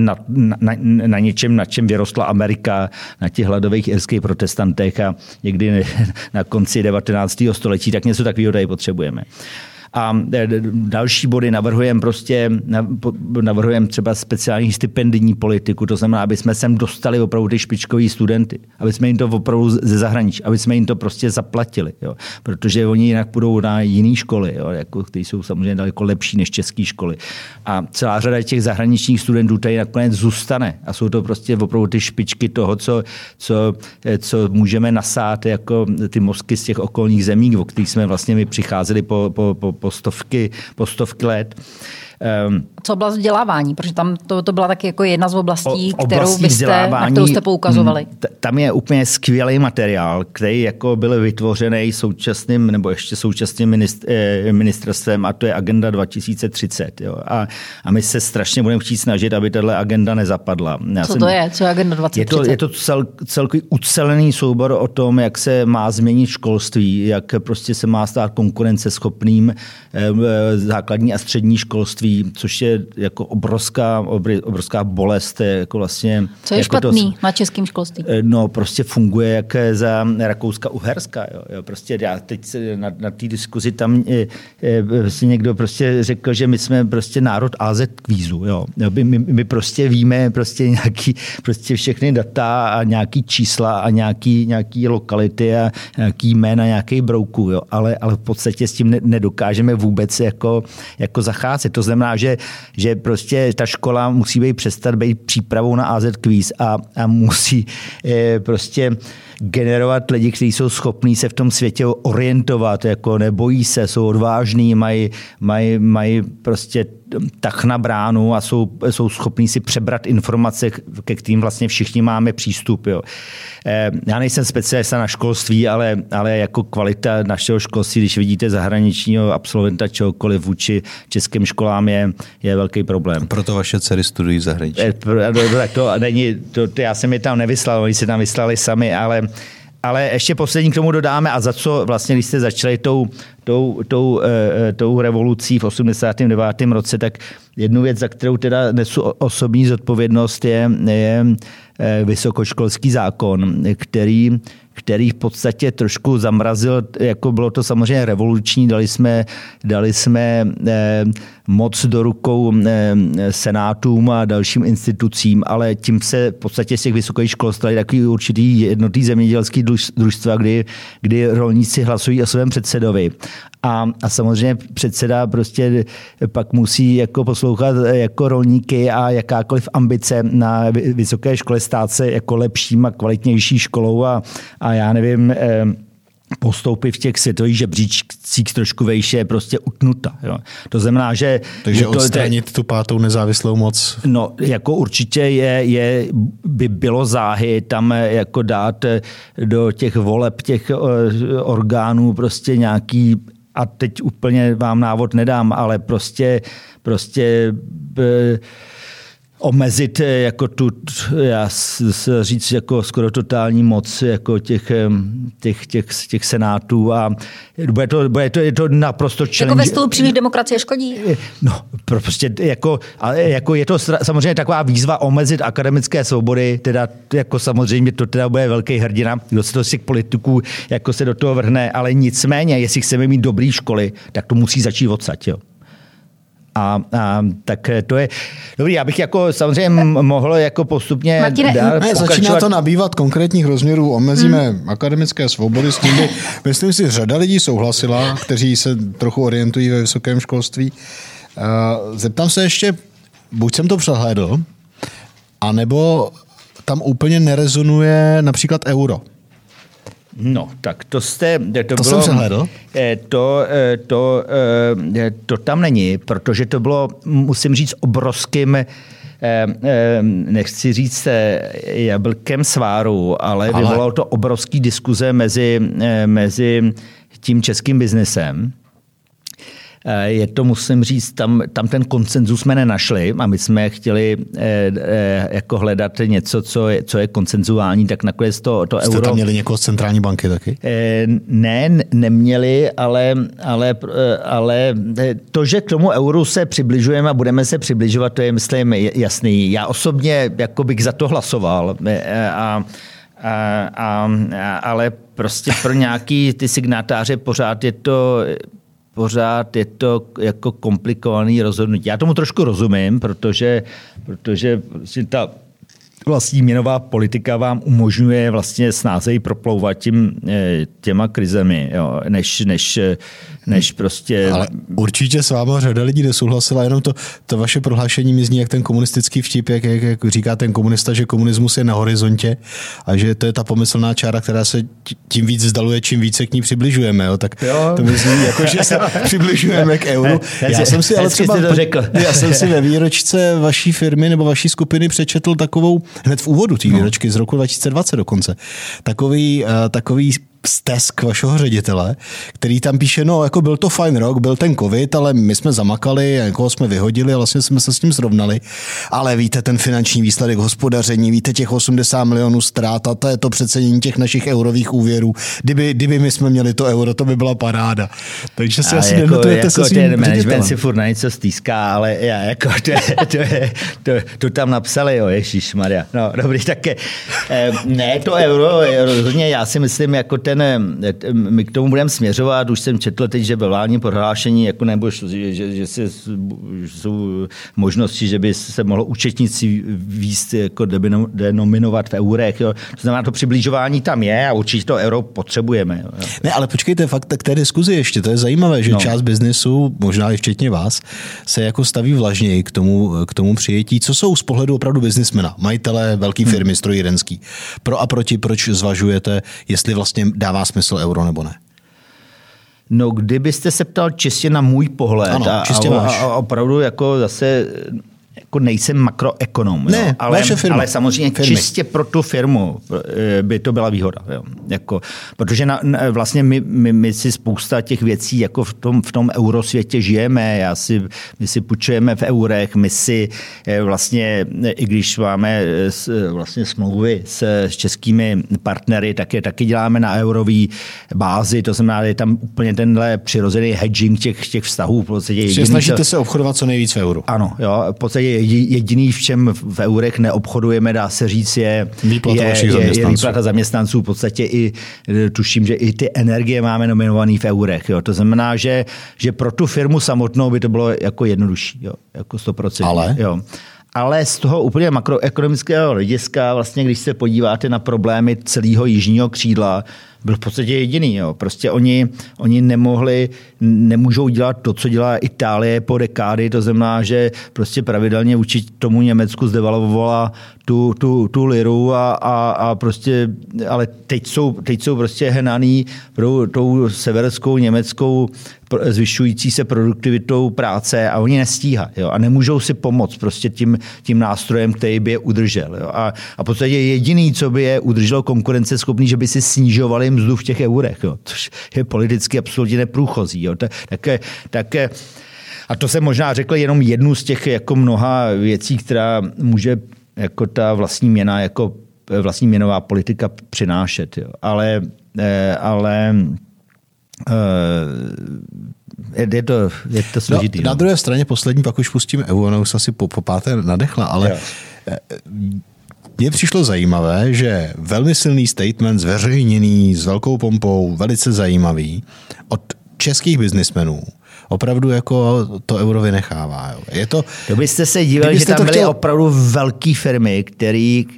na něčem, na čem vyrostla Amerika, na těch hladových irských protestantech a někdy na konci 19. století, tak něco takového tady potřebujeme. A další body navrhujeme třeba speciální stipendijní politiku, to znamená, aby jsme sem dostali opravdu ty špičkový studenty, aby jsme jim to opravdu ze zahraničí, aby jsme jim to prostě zaplatili, jo. Protože oni jinak půjdou na jiné školy, jo, jako, které jsou samozřejmě daleko lepší než české školy. A celá řada těch zahraničních studentů tady nakonec zůstane a jsou to prostě opravdu ty špičky toho, co můžeme nasát jako ty mozky z těch okolních zemí, o kterých jsme vlastně my přicházeli po stovky let. Co oblast vzdělávání? Protože tam to byla taky jako jedna z oblastí, na kterou jste poukazovali. Tam je úplně skvělý materiál, který jako byl vytvořený současným nebo ještě současným ministerstvem, a to je Agenda 2030. Jo. A my se strašně budeme chtít snažit, aby tato agenda nezapadla. Co je Agenda 2030? Je to celkový ucelený soubor o tom, jak se má změnit školství, jak prostě se má stát konkurenceschopným základní a střední školství, což je jako obrovská bolest. Jako vlastně, co je jako špatný na českém školství? No, prostě funguje jak za Rakouska-Uherska. Jo. Prostě já teď na té diskuzi tam někdo prostě řekl, že my jsme prostě národ AZ kvízu. Jo. My prostě víme prostě nějaký, prostě všechny data a nějaký čísla a nějaký lokality a nějaký jména, nějaký brouků. Jo. Ale v podstatě s tím nedokážeme vůbec jako zacházet. To znamená, že prostě ta škola musí přestat být přípravou na AZ quiz a musí prostě generovat lidi, kteří jsou schopní se v tom světě orientovat, jako nebojí se, jsou odvážní, mají prostě tak na bránu a jsou schopní si přebrat informace, ke kterým vlastně všichni máme přístup. Jo. Já nejsem specialista na školství, ale jako kvalita našeho školství, když vidíte zahraničního absolventa čehokoliv vůči českým školám, je velký problém. Proto vaše dcery studují zahraničí. Já jsem je tam nevyslal, oni se tam vyslali sami, ale ještě poslední k tomu dodáme, a za co vlastně, když jste začali tou revolucí v 89. roce, tak jednu věc, za kterou teda nesu osobní zodpovědnost, je vysokoškolský zákon, který v podstatě trošku zamrazil, jako bylo to samozřejmě revoluční, dali jsme moc do rukou senátům a dalším institucím, ale tím se v podstatě z těch vysokých škol staly takový určitý jednotný zemědělský družstva, kdy rolníci hlasují o svém předsedovi. A samozřejmě předseda prostě pak musí jako poslouchat jako rolníky a jakákoliv ambice na vysoké škole stát se jako lepším a kvalitnější školou a já nevím, postoupy v těch světových žebříčcích trošku vejše je prostě utnuta. Jo. To znamená, že... Takže odstranit tu pátou nezávislou moc. No, jako určitě by bylo záhy tam jako dát do těch voleb, těch orgánů prostě nějaký, a teď úplně vám návod nedám, ale prostě omezit jako tu, já se říct, jako skoro totální moc jako těch senátů a je to naprosto challenge. Jako ve stylu příliš demokracie škodí? No, prostě jako je to samozřejmě taková výzva omezit akademické svobody, teda jako samozřejmě to teda bude velký hrdina, kdo se to z těch politiků jako se do toho vrhne, ale nicméně, jestli chceme mít dobré školy, tak to musí začít odsad, jo. A tak to je dobrý, já bych jako samozřejmě mohl jako postupně dál pokračovat. Začíná to nabývat konkrétních rozměrů, omezíme akademické svobody, s tím by, myslím si, řada lidí souhlasila, kteří se trochu orientují ve vysokém školství. Zeptám se ještě, buď jsem to přehlédl, anebo tam úplně nerezonuje například euro. No, tak to jste... To bylo, jsem přehlédl. To tam není, protože to bylo, musím říct, obrovským, nechci říct jablkem sváru, ale vyvolalo to obrovský diskuze mezi tím českým biznesem. Je to, musím říct, tam ten konsenzus jsme nenašli a my jsme chtěli jako hledat něco, co je konsenzuální, tak nakonec to euro... Jste tam měli někoho z centrální banky taky? Ne, neměli, ale to, že k tomu euru se přibližujeme a budeme se přibližovat, to je, myslím, jasný. Já osobně jako bych za to hlasoval, ale prostě pro nějaký ty signatáře pořád je to jako komplikovaný rozhodnutí. Já tomu trošku rozumím, protože ta vlastní měnová politika vám umožňuje vlastně snáze proplouvat těma krizemi, jo, než prostě... Ale určitě s váma řada lidí nesouhlasila, jenom to vaše prohlášení mi zní jak ten komunistický vtip, jak říká ten komunista, že komunismus je na horizontě a že to je ta pomyslná čára, která se tím víc vzdaluje, čím více k ní přibližujeme. Jo? Tak jo. To mi zní jako, že se přibližujeme k euru. Já jsem si ale třeba ve výročce vaší firmy nebo vaší skupiny přečetl takovou, hned v úvodu té výročky z roku 2020 dokonce, takový stesk vašeho ředitele, který tam píše, no, jako byl to fajn rok, byl ten covid, ale my jsme zamakali, někoho jsme vyhodili a vlastně jsme se s tím srovnali. Ale víte, ten finanční výsledek hospodaření, víte, těch 80 milionů ztráta, to je to přecenění těch našich eurových úvěrů. Kdyby my jsme měli to euro, to by byla paráda. Takže se asi jednotujete se svým ředitelem. Management si furt na něco stýská, ale já jako to tam napsali, jo, ježišmarja. No, dobrý, tak ne, to euro je rozhodně, já si myslím, jako my k tomu budeme směřovat. Už jsem četl teď, že ve vládním prohlášení jako nebo že se, jsou možnosti, že by se mohlo účetnictví víc jako denominovat v eurech. Jo. To znamená, to přibližování tam je a určitě to euro potřebujeme. Jo. Ne, ale počkejte, fakt k té diskuzi ještě. To je zajímavé, že část biznesu, možná i včetně vás, se jako staví vlažněji k tomu přijetí. Co jsou z pohledu opravdu biznismena, majitele velké firmy strojírenský? Pro a proti, proč zvažujete, jestli vlastně dává smysl euro nebo ne? No, kdybyste se ptal čistě na můj pohled, ano, a opravdu jako zase jako nejsem makroekonom, ne, jo, ale samozřejmě firmy. Čistě pro tu firmu by to byla výhoda. Jo. Jako, protože vlastně my si spousta těch věcí jako v tom eurosvětě žijeme, my si půjčujeme v eurech, my si vlastně, i když máme vlastně smlouvy s českými partnery, tak je taky děláme na eurový bázi, to znamená, je tam úplně tenhle přirozený hedging těch vztahů. Prostě snažíte se obchodovat co nejvíc v euru. Ano, jo, v podstatě jediný, v čem v eurech neobchodujeme, dá se říct, je výplata zaměstnanců. V podstatě i tuším, že i ty energie máme nominovaný v eurech. Jo. To znamená, že pro tu firmu samotnou by to bylo jako jednodušší, jo. Jako 100%. Ale z toho úplně makroekonomického hlediska, vlastně, když se podíváte na problémy celého jižního křídla, byl v podstatě jediný. Jo. Prostě oni nemůžou dělat to, co dělá Itálie po dekády. To znamená, že prostě pravidelně vůči tomu Německu zdevalovala tu liru a prostě, ale teď jsou prostě hnaný tou severskou německou zvyšující se produktivitou práce a oni nestíhají a nemůžou si pomoct prostě tím nástrojem, který by je udržel. Jo. A v podstatě jediný, co by je udrželo konkurenceschopný, že by si snižovali mzdu v těch eurech, jo. Což je politicky absolutně neprůchozí. Jo. Tak A to jsem možná řekl jenom jednu z těch jako mnoha věcí, která může jako ta vlastní měna, jako vlastní měnová politika přinášet. Jo. Ale je to složitý. No, na druhé straně poslední, pak už pustím EU, ona už asi po páté nadechla, ale jo. Mně přišlo zajímavé, že velmi silný statement zveřejněný s velkou pompou, velice zajímavý od českých biznismenů. Opravdu jako to euro vynechává. Jo. Je to, to byste se dívali, že tam byly opravdu velké firmy,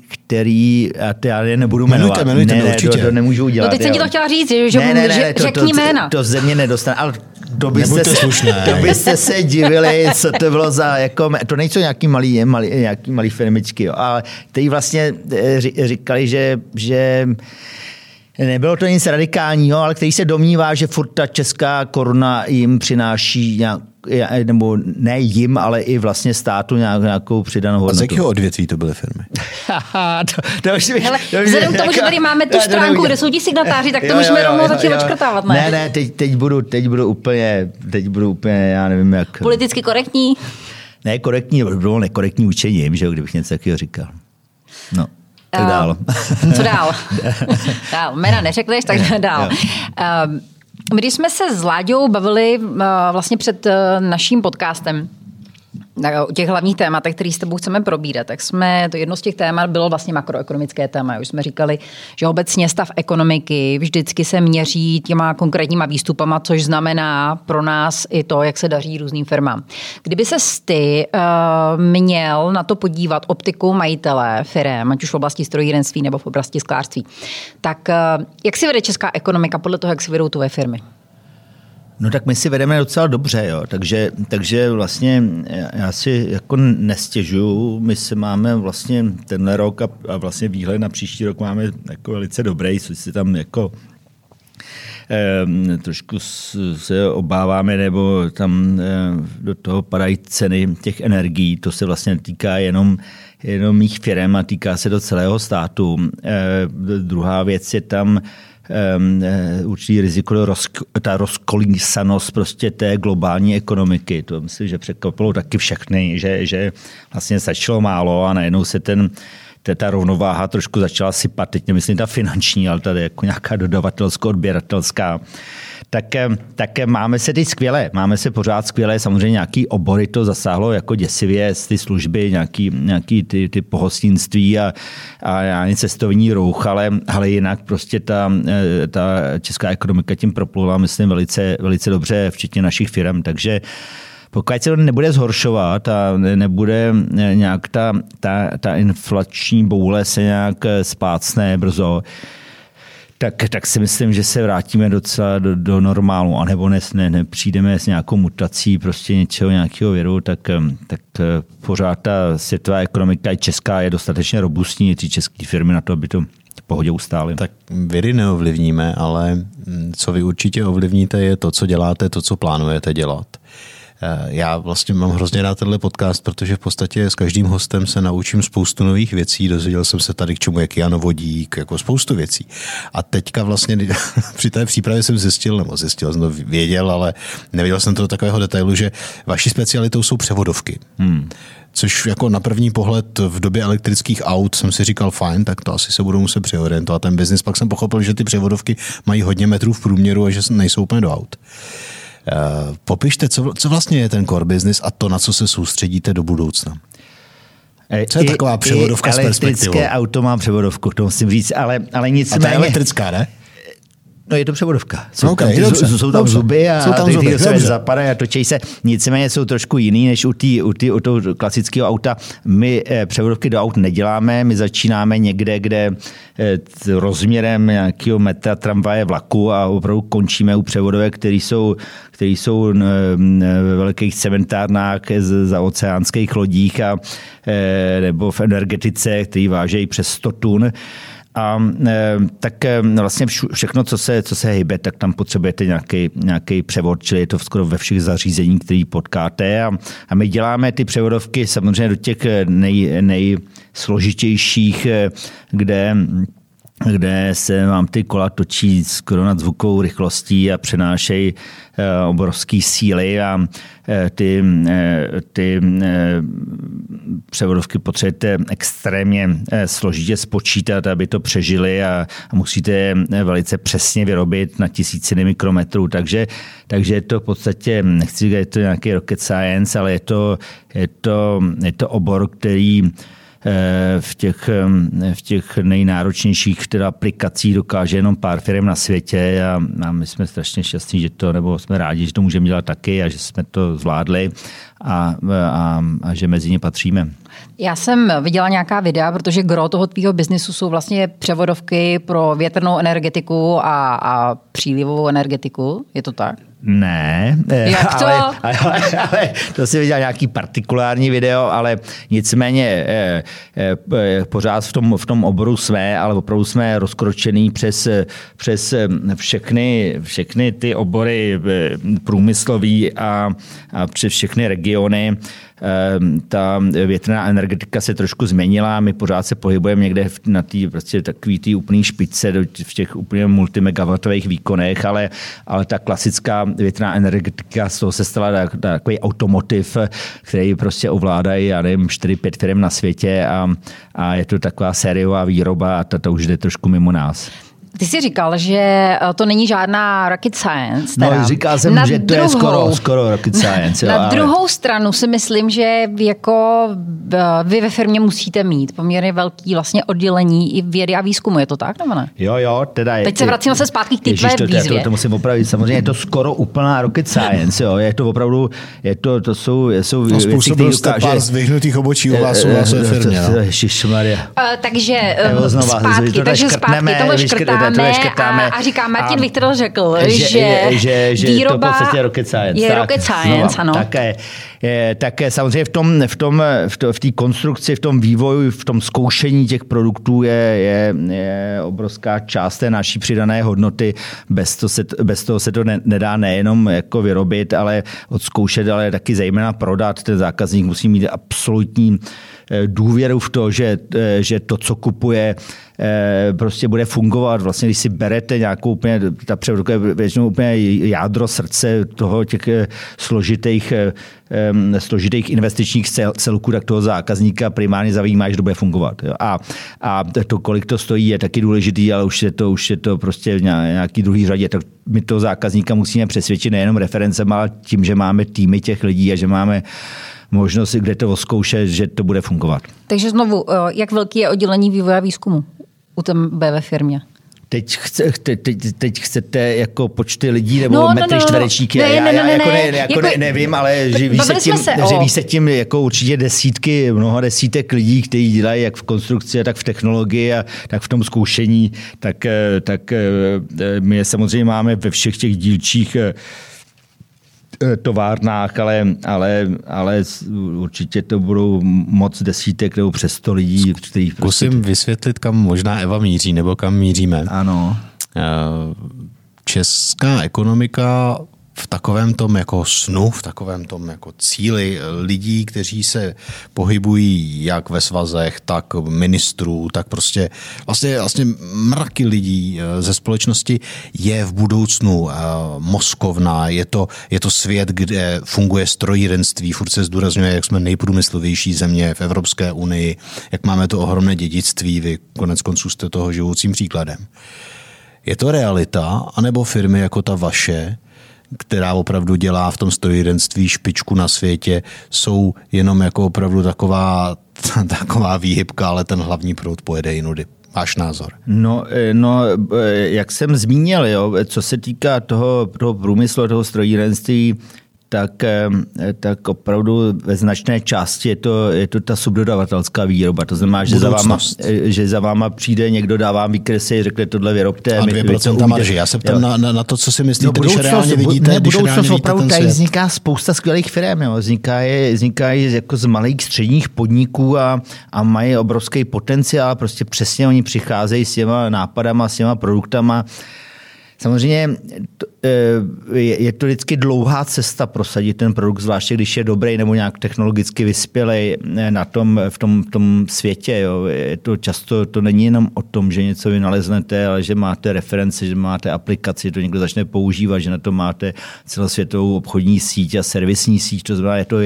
který já je nebudu jmenovat. Jmenujte, určitě. To nemůžu udělat. No teď jsem ti to chtěla říct, že řekni jména. To ze mě nedostane, ale to byste se divili, co to bylo za, jako, to nejsou nějaký malý firmičky, jo, ale ty vlastně říkali, že nebylo to nic radikálního, ale který se domnívá, že furt ta česká koruna jim přináší nějak, nebo ne jim, ale i vlastně státu nějakou přidanou hodnotu. A z jakého odvětví to byly firmy? Vzhledem k tomu, že tady máme tu stránku, kde jsou ti signatáři, tak to můžeme rovnou začít odškrtávat. Ne, teď budu úplně, já nevím jak... Politicky korektní? Ne, korektní, bylo nekorektní učením, že jo, kdybych něco takového říkal. No. Tak dál. Co dál? Dál. Jména neřekneš, tak dál. Když jsme se s Láďou bavili vlastně před naším podcastem o těch hlavních tématech, které s tebou chceme probírat, tak jsme, to jedno z těch témat bylo vlastně makroekonomické téma. Už jsme říkali, že obecně stav ekonomiky vždycky se měří těma konkrétníma výstupama, což znamená pro nás i to, jak se daří různým firmám. Kdyby ses ty měl na to podívat optikou majitele firem, ať už v oblasti strojírenství nebo v oblasti sklářství, tak jak si vede česká ekonomika podle toho, jak si vedou tvoje firmy? No tak my si vedeme docela dobře, jo. Takže vlastně já si jako nestěžuju, my si máme vlastně tenhle rok a vlastně výhled na příští rok máme jako velice dobrý, což si tam jako trošku se obáváme, nebo tam do toho padají ceny těch energií, to se vlastně týká jenom mých firem a týká se do celého státu. Druhá věc je tam určitý riziko, ta rozkolísanost prostě té globální ekonomiky. To myslím, že překvapilo taky všechny, že vlastně začalo málo a najednou se ta rovnováha trošku začala sypat. Teď nemyslím ta finanční, ale tady jako nějaká dodavatelsko-odběratelská. Tak máme se teď skvěle, máme se pořád skvěle, samozřejmě nějaký obory to zasáhlo jako děsivě, ty služby, nějaký ty pohostinství a cestovní ruch, ale jinak prostě ta česká ekonomika tím proplula, myslím, velice, velice dobře, včetně našich firm, takže pokud se to nebude zhoršovat a nebude nějak ta inflační boule se nějak spácne brzo, tak si myslím, že se vrátíme docela do normálu, anebo nepřijdeme s nějakou mutací prostě něčeho, nějakého věru, tak pořád ta světová ekonomika i česká je dostatečně robustní, ty české firmy na to, aby to v pohodě ustály. Tak viry neovlivníme, ale co vy určitě ovlivníte, je to, co děláte, to, co plánujete dělat. Já vlastně mám hrozně rád tenhle podcast, protože v podstatě s každým hostem se naučím spoustu nových věcí. Dozvěděl jsem se tady k čemu je kyanovodík, jako spoustu věcí. A teďka vlastně při té přípravě jsem zjistil, ale nevěděl jsem to do takového detailu, že vaší specialitou jsou převodovky. Což jako na první pohled v době elektrických aut jsem si říkal fajn, tak to asi se budou muset přeorientovat ten biznis. Pak jsem pochopil, že ty převodovky mají hodně metrů v průměru a že nejsou úplně do aut. Popište, co vlastně je ten core business a to, na co se soustředíte do budoucna. Co je taková převodovka s perspektivou? Elektrické auto má převodovku, to musím říct, ale nicméně... A to je elektrická, ne? No je to převodovka. Jsou tam zuby a ty se zapadají a točí se. Nicméně jsou trošku jiný než u toho klasického auta. My převodovky do aut neděláme, my začínáme někde, kde rozměrem nějakého metra tramvaje vlaku a opravdu končíme u převodovek, které jsou ve velkých cementárnách za oceánských lodích a nebo v energetice, které vážejí přes 100 tun. A tak vlastně všechno, co se hýbe, tak tam potřebujete nějaký převod, čili je to skoro ve všech zařízení, který potkáte. A my děláme ty převodovky samozřejmě do těch nejsložitějších, kde kde se vám ty kola točí skoro nad zvukovou rychlostí a přenášejí obrovské síly a ty převodovky potřebujete extrémně složitě spočítat, aby to přežili a musíte je velice přesně vyrobit na tisíciny mikrometrů. Takže je to v podstatě, nechci říkat, je to nějaký rocket science, ale je to obor, který v těch nejnáročnějších teda aplikací dokáže jenom pár firm na světě a my jsme strašně šťastní, že to, nebo jsme rádi, že to můžeme dělat taky a že jsme to zvládli a že mezi ně patříme. Já jsem viděla nějaká videa, protože gro toho tvýho biznisu jsou vlastně převodovky pro větrnou energetiku a přílivovou energetiku, je to tak? Ne, to? Ale to si viděl nějaký partikulární video, ale nicméně pořád v tom oboru jsme, ale opravdu jsme rozkročený přes všechny ty obory průmyslový a přes všechny regiony. Ta větrná energetika se trošku změnila, my pořád se pohybujeme někde na té prostě takový té úplné špičce v těch úplně multimegawattových výkonech, ale ta klasická větrná energetika, z toho se stala takový automotiv, který prostě ovládají, já nevím, 4-5 firm na světě a je to taková sériová výroba a to už jde trošku mimo nás. Ty jsi říkal, že to není žádná rocket science. Teda. No, říkal jsem, že to je skoro rocket science. Na druhou stranu si myslím, že jako vy ve firmě musíte mít poměrně velký vlastně oddělení i vědy a výzkumu. Je to tak, nebo ne? Jo, teda je. Teď se vracíme se zpátky k té tvé výzvě. To musím opravit. Samozřejmě je to skoro úplná rocket science. Jo. Je to opravdu, to jsou věci, které ukáže. Způsobnost pár zdvihnutých obočí u vás ve firmě. Ježišmarja. Takže zpátky a říká Martin Vichterle řekl, že výroba to vlastně rocket science. Je rocket science, ano. Také samozřejmě v té konstrukci, v tom vývoji, v tom zkoušení těch produktů je obrovská část té naší přidané hodnoty. Bez toho se to nedá nejenom jako vyrobit, ale odzkoušet, ale taky zejména prodat. Ten zákazník musí mít absolutní důvěru v to, že to, co kupuje, prostě bude fungovat. Vlastně, když si berete nějakou úplně, ta převodovka je většinou úplně jádro, srdce toho těch složitých investičních celků, tak toho zákazníka primárně zajímá, že to bude fungovat. A to, kolik to stojí, je taky důležitý, ale už je to prostě v nějaký druhý řadě. Tak my toho zákazníka musíme přesvědčit nejenom referencem, ale tím, že máme týmy těch lidí a že máme možnost, kde to odzkoušet, že to bude fungovat. Takže znovu, jak velký je oddělení vývoje a výzkumu u té firmě? Teď chcete jako počty lidí nebo metry čtverečníky? Já nevím, ale živí se tím jako určitě mnoho desítek lidí, kteří dělají jak v konstrukci, tak v technologii a tak v tom zkoušení. Tak my samozřejmě máme ve všech těch dílčích továrnách, ale určitě to budou moc desítek nebo přes 100 lidí. Zkusím vysvětlit, kam možná Eva míří, nebo kam míříme. Ano. Česká ekonomika v takovém tom jako snu, v takovém tom jako cíli lidí, kteří se pohybují jak ve svazech, tak ministrů, tak prostě vlastně mraky lidí ze společnosti je v budoucnu mozkovna, je to svět, kde funguje strojírenství, furt se zdůrazňuje, jak jsme nejprůmyslovější země v Evropské unii, jak máme to ohromné dědictví, vy koneckonců jste toho živoucím příkladem. Je to realita, anebo firmy jako ta vaše, která opravdu dělá v tom strojírenství špičku na světě, jsou jenom jako opravdu taková výhybka, ale ten hlavní proud pojede jinudy. Váš názor? No, jak jsem zmínil, jo, co se týká toho průmyslu, toho strojírenství, tak opravdu ve značné části je to ta subdodavatelská výroba. To znamená, že za váma přijde, někdo dá vám výkresy, řekne tohle vyrobte. A 2% marži. Já se ptám na to, co si myslíte, když reálně vidíte ten svět. Budoucnost opravdu tady vzniká spousta skvělých firm. Jo. Vznikají jako z malých středních podniků a mají obrovský potenciál. Prostě přesně oni přicházejí s těma nápadama, s těma produktama. Samozřejmě je to vždycky dlouhá cesta prosadit ten produkt, zvláště když je dobrý nebo nějak technologicky vyspělej na tom, v tom světě. Jo. Je to často, to není jenom o tom, že něco vynaleznete, ale že máte reference, že máte aplikaci, že to někdo začne používat, že na to máte celosvětovou obchodní síť a servisní síť. To znamená, je to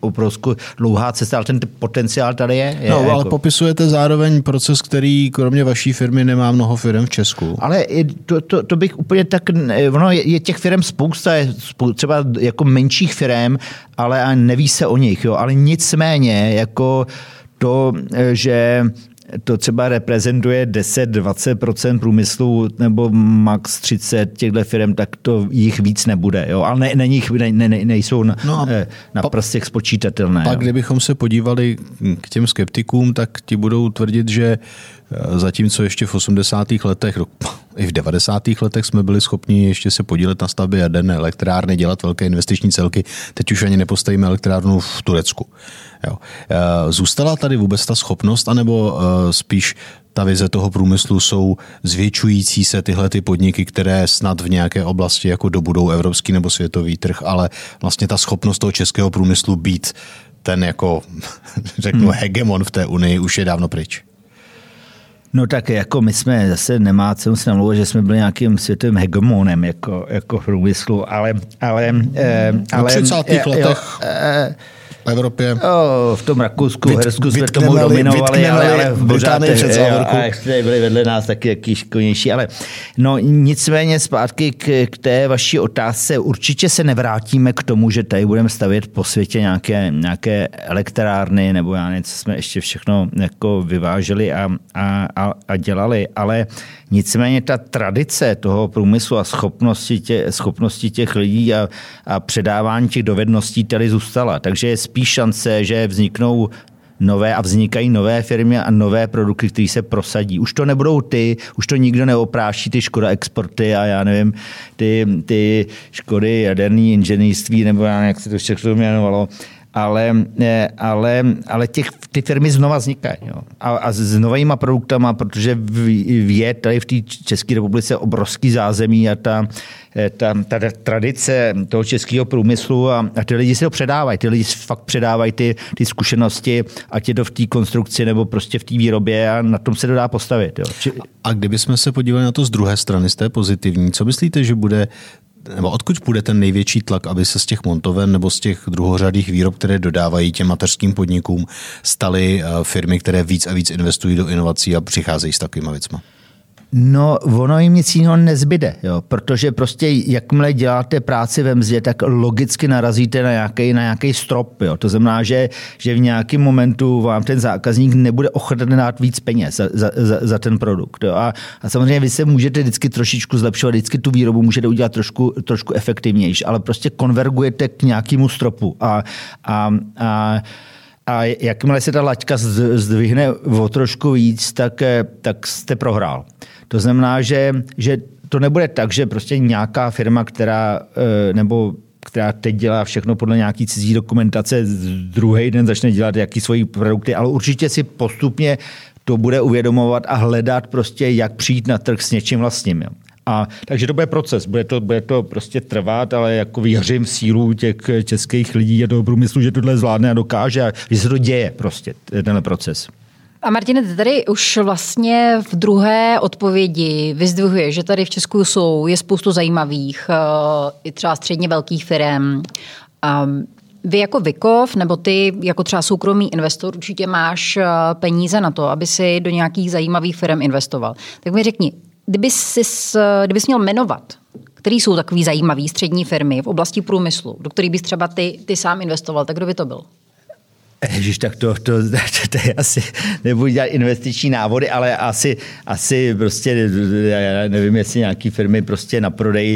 opravdu dlouhá cesta, ale ten potenciál tady je. Ale popisujete zároveň proces, který kromě vaší firmy nemá mnoho firm v Česku. Ale to bych úplně tak, ono je těch firm spousta, třeba jako menších firm, ale neví se o nich, jo. Ale nicméně jako to, že to třeba reprezentuje 10-20% průmyslu nebo max 30 těchto firm, tak to jich víc nebude. Jo? Ale nejsou na prstech spočítatelné. Pak, kdybychom se podívali k těm skeptikům, tak ti budou tvrdit, že zatímco ještě v 80. letech, i v 90. letech jsme byli schopni ještě se podílet na stavbě jaderné elektrárny, dělat velké investiční celky. Teď už ani nepostavíme elektrárnu v Turecku. Jo. Zůstala tady vůbec ta schopnost, anebo spíš ta vize toho průmyslu jsou zvětšující se tyhle ty podniky, které snad v nějaké oblasti jako dobudou evropský nebo světový trh, ale vlastně ta schopnost toho českého průmyslu být ten jako, řeknu, hegemon v té Unii už je dávno pryč. No tak jako my jsme zase nemá cenu se namlouvat, že jsme byli nějakým světovým hegemonem jako průmyslu, ale v 30. letech v Evropě. V tom Rakousku, Hersku jsme tomu dominovali, ale v Británii před závorku. A ještě byli vedle nás taky jaký školnější. Ale no nicméně zpátky k té vaší otázce. Určitě se nevrátíme k tomu, že tady budeme stavět po světě nějaké elektrárny nebo já nevím, co jsme ještě všechno jako vyváželi a dělali. Ale nicméně ta tradice toho průmyslu a schopnosti těch lidí a předávání těch dovedností tady zůstala. Takže je spíš šance, že vzniknou nové a vznikají nové firmy a nové produkty, které se prosadí. Už to nebudou už to nikdo neopráší, ty Škoda Exporty a já nevím, ty Škody jaderní inženýrství nebo jak se to všechno jmenovalo. Ale ty firmy znova vznikají. Jo. A s novýma produktama, protože je tady v té České republice obrovský zázemí a ta tradice toho českého průmyslu a ty lidi si to předávají. Ty lidi fakt předávají ty zkušenosti, ať je to v té konstrukci nebo prostě v té výrobě a na tom se to dá postavit. Jo. A kdybychom se podívali na to z druhé strany, z té pozitivní, co myslíte, že bude nebo odkud půjde ten největší tlak, aby se z těch montoven nebo z těch druhořadých výrob, které dodávají těm mateřským podnikům, staly firmy, které víc a víc investují do inovací a přicházejí s takovýma věcma? No, ono jim nic jiného nezbyde, jo, protože prostě jakmile děláte práci ve mzdě, tak logicky narazíte na nějaký strop. Jo. To znamená, že v nějakém momentu vám ten zákazník nebude ochoten dát víc peněz za ten produkt. Jo. A samozřejmě vy se můžete vždycky trošičku zlepšovat, vždycky tu výrobu můžete udělat trošku efektivnější, ale prostě konvergujete k nějakému stropu a jakmile se ta laťka zdvihne o trošku víc, tak jste prohrál. To znamená, že to nebude tak, že prostě nějaká firma, která teď dělá všechno podle nějaký cizí dokumentace, druhý den začne dělat jaký svoji produkty, ale určitě si postupně to bude uvědomovat a hledat prostě, jak přijít na trh s něčím vlastním. Jo. Takže to bude proces, bude to prostě trvat, ale jako věřím v sílu těch českých lidí a toho průmyslu, že tohle zvládne a dokáže a že se to děje prostě, tenhle proces. A Martine, tady už vlastně v druhé odpovědi vyzdvihuje, že tady v Česku je spoustu zajímavých, i třeba středně velkých firem. Vy jako Wikov, nebo ty jako třeba soukromý investor, určitě máš peníze na to, aby si do nějakých zajímavých firem investoval. Tak mi řekni, kdybys měl jmenovat, který jsou takový zajímavý střední firmy v oblasti průmyslu, do kterých bys třeba ty sám investoval, tak kdo by to byl? Ježiš, tak to je asi, nebudu dělat investiční návody, ale asi prostě, já nevím, jestli nějaké firmy prostě na prodej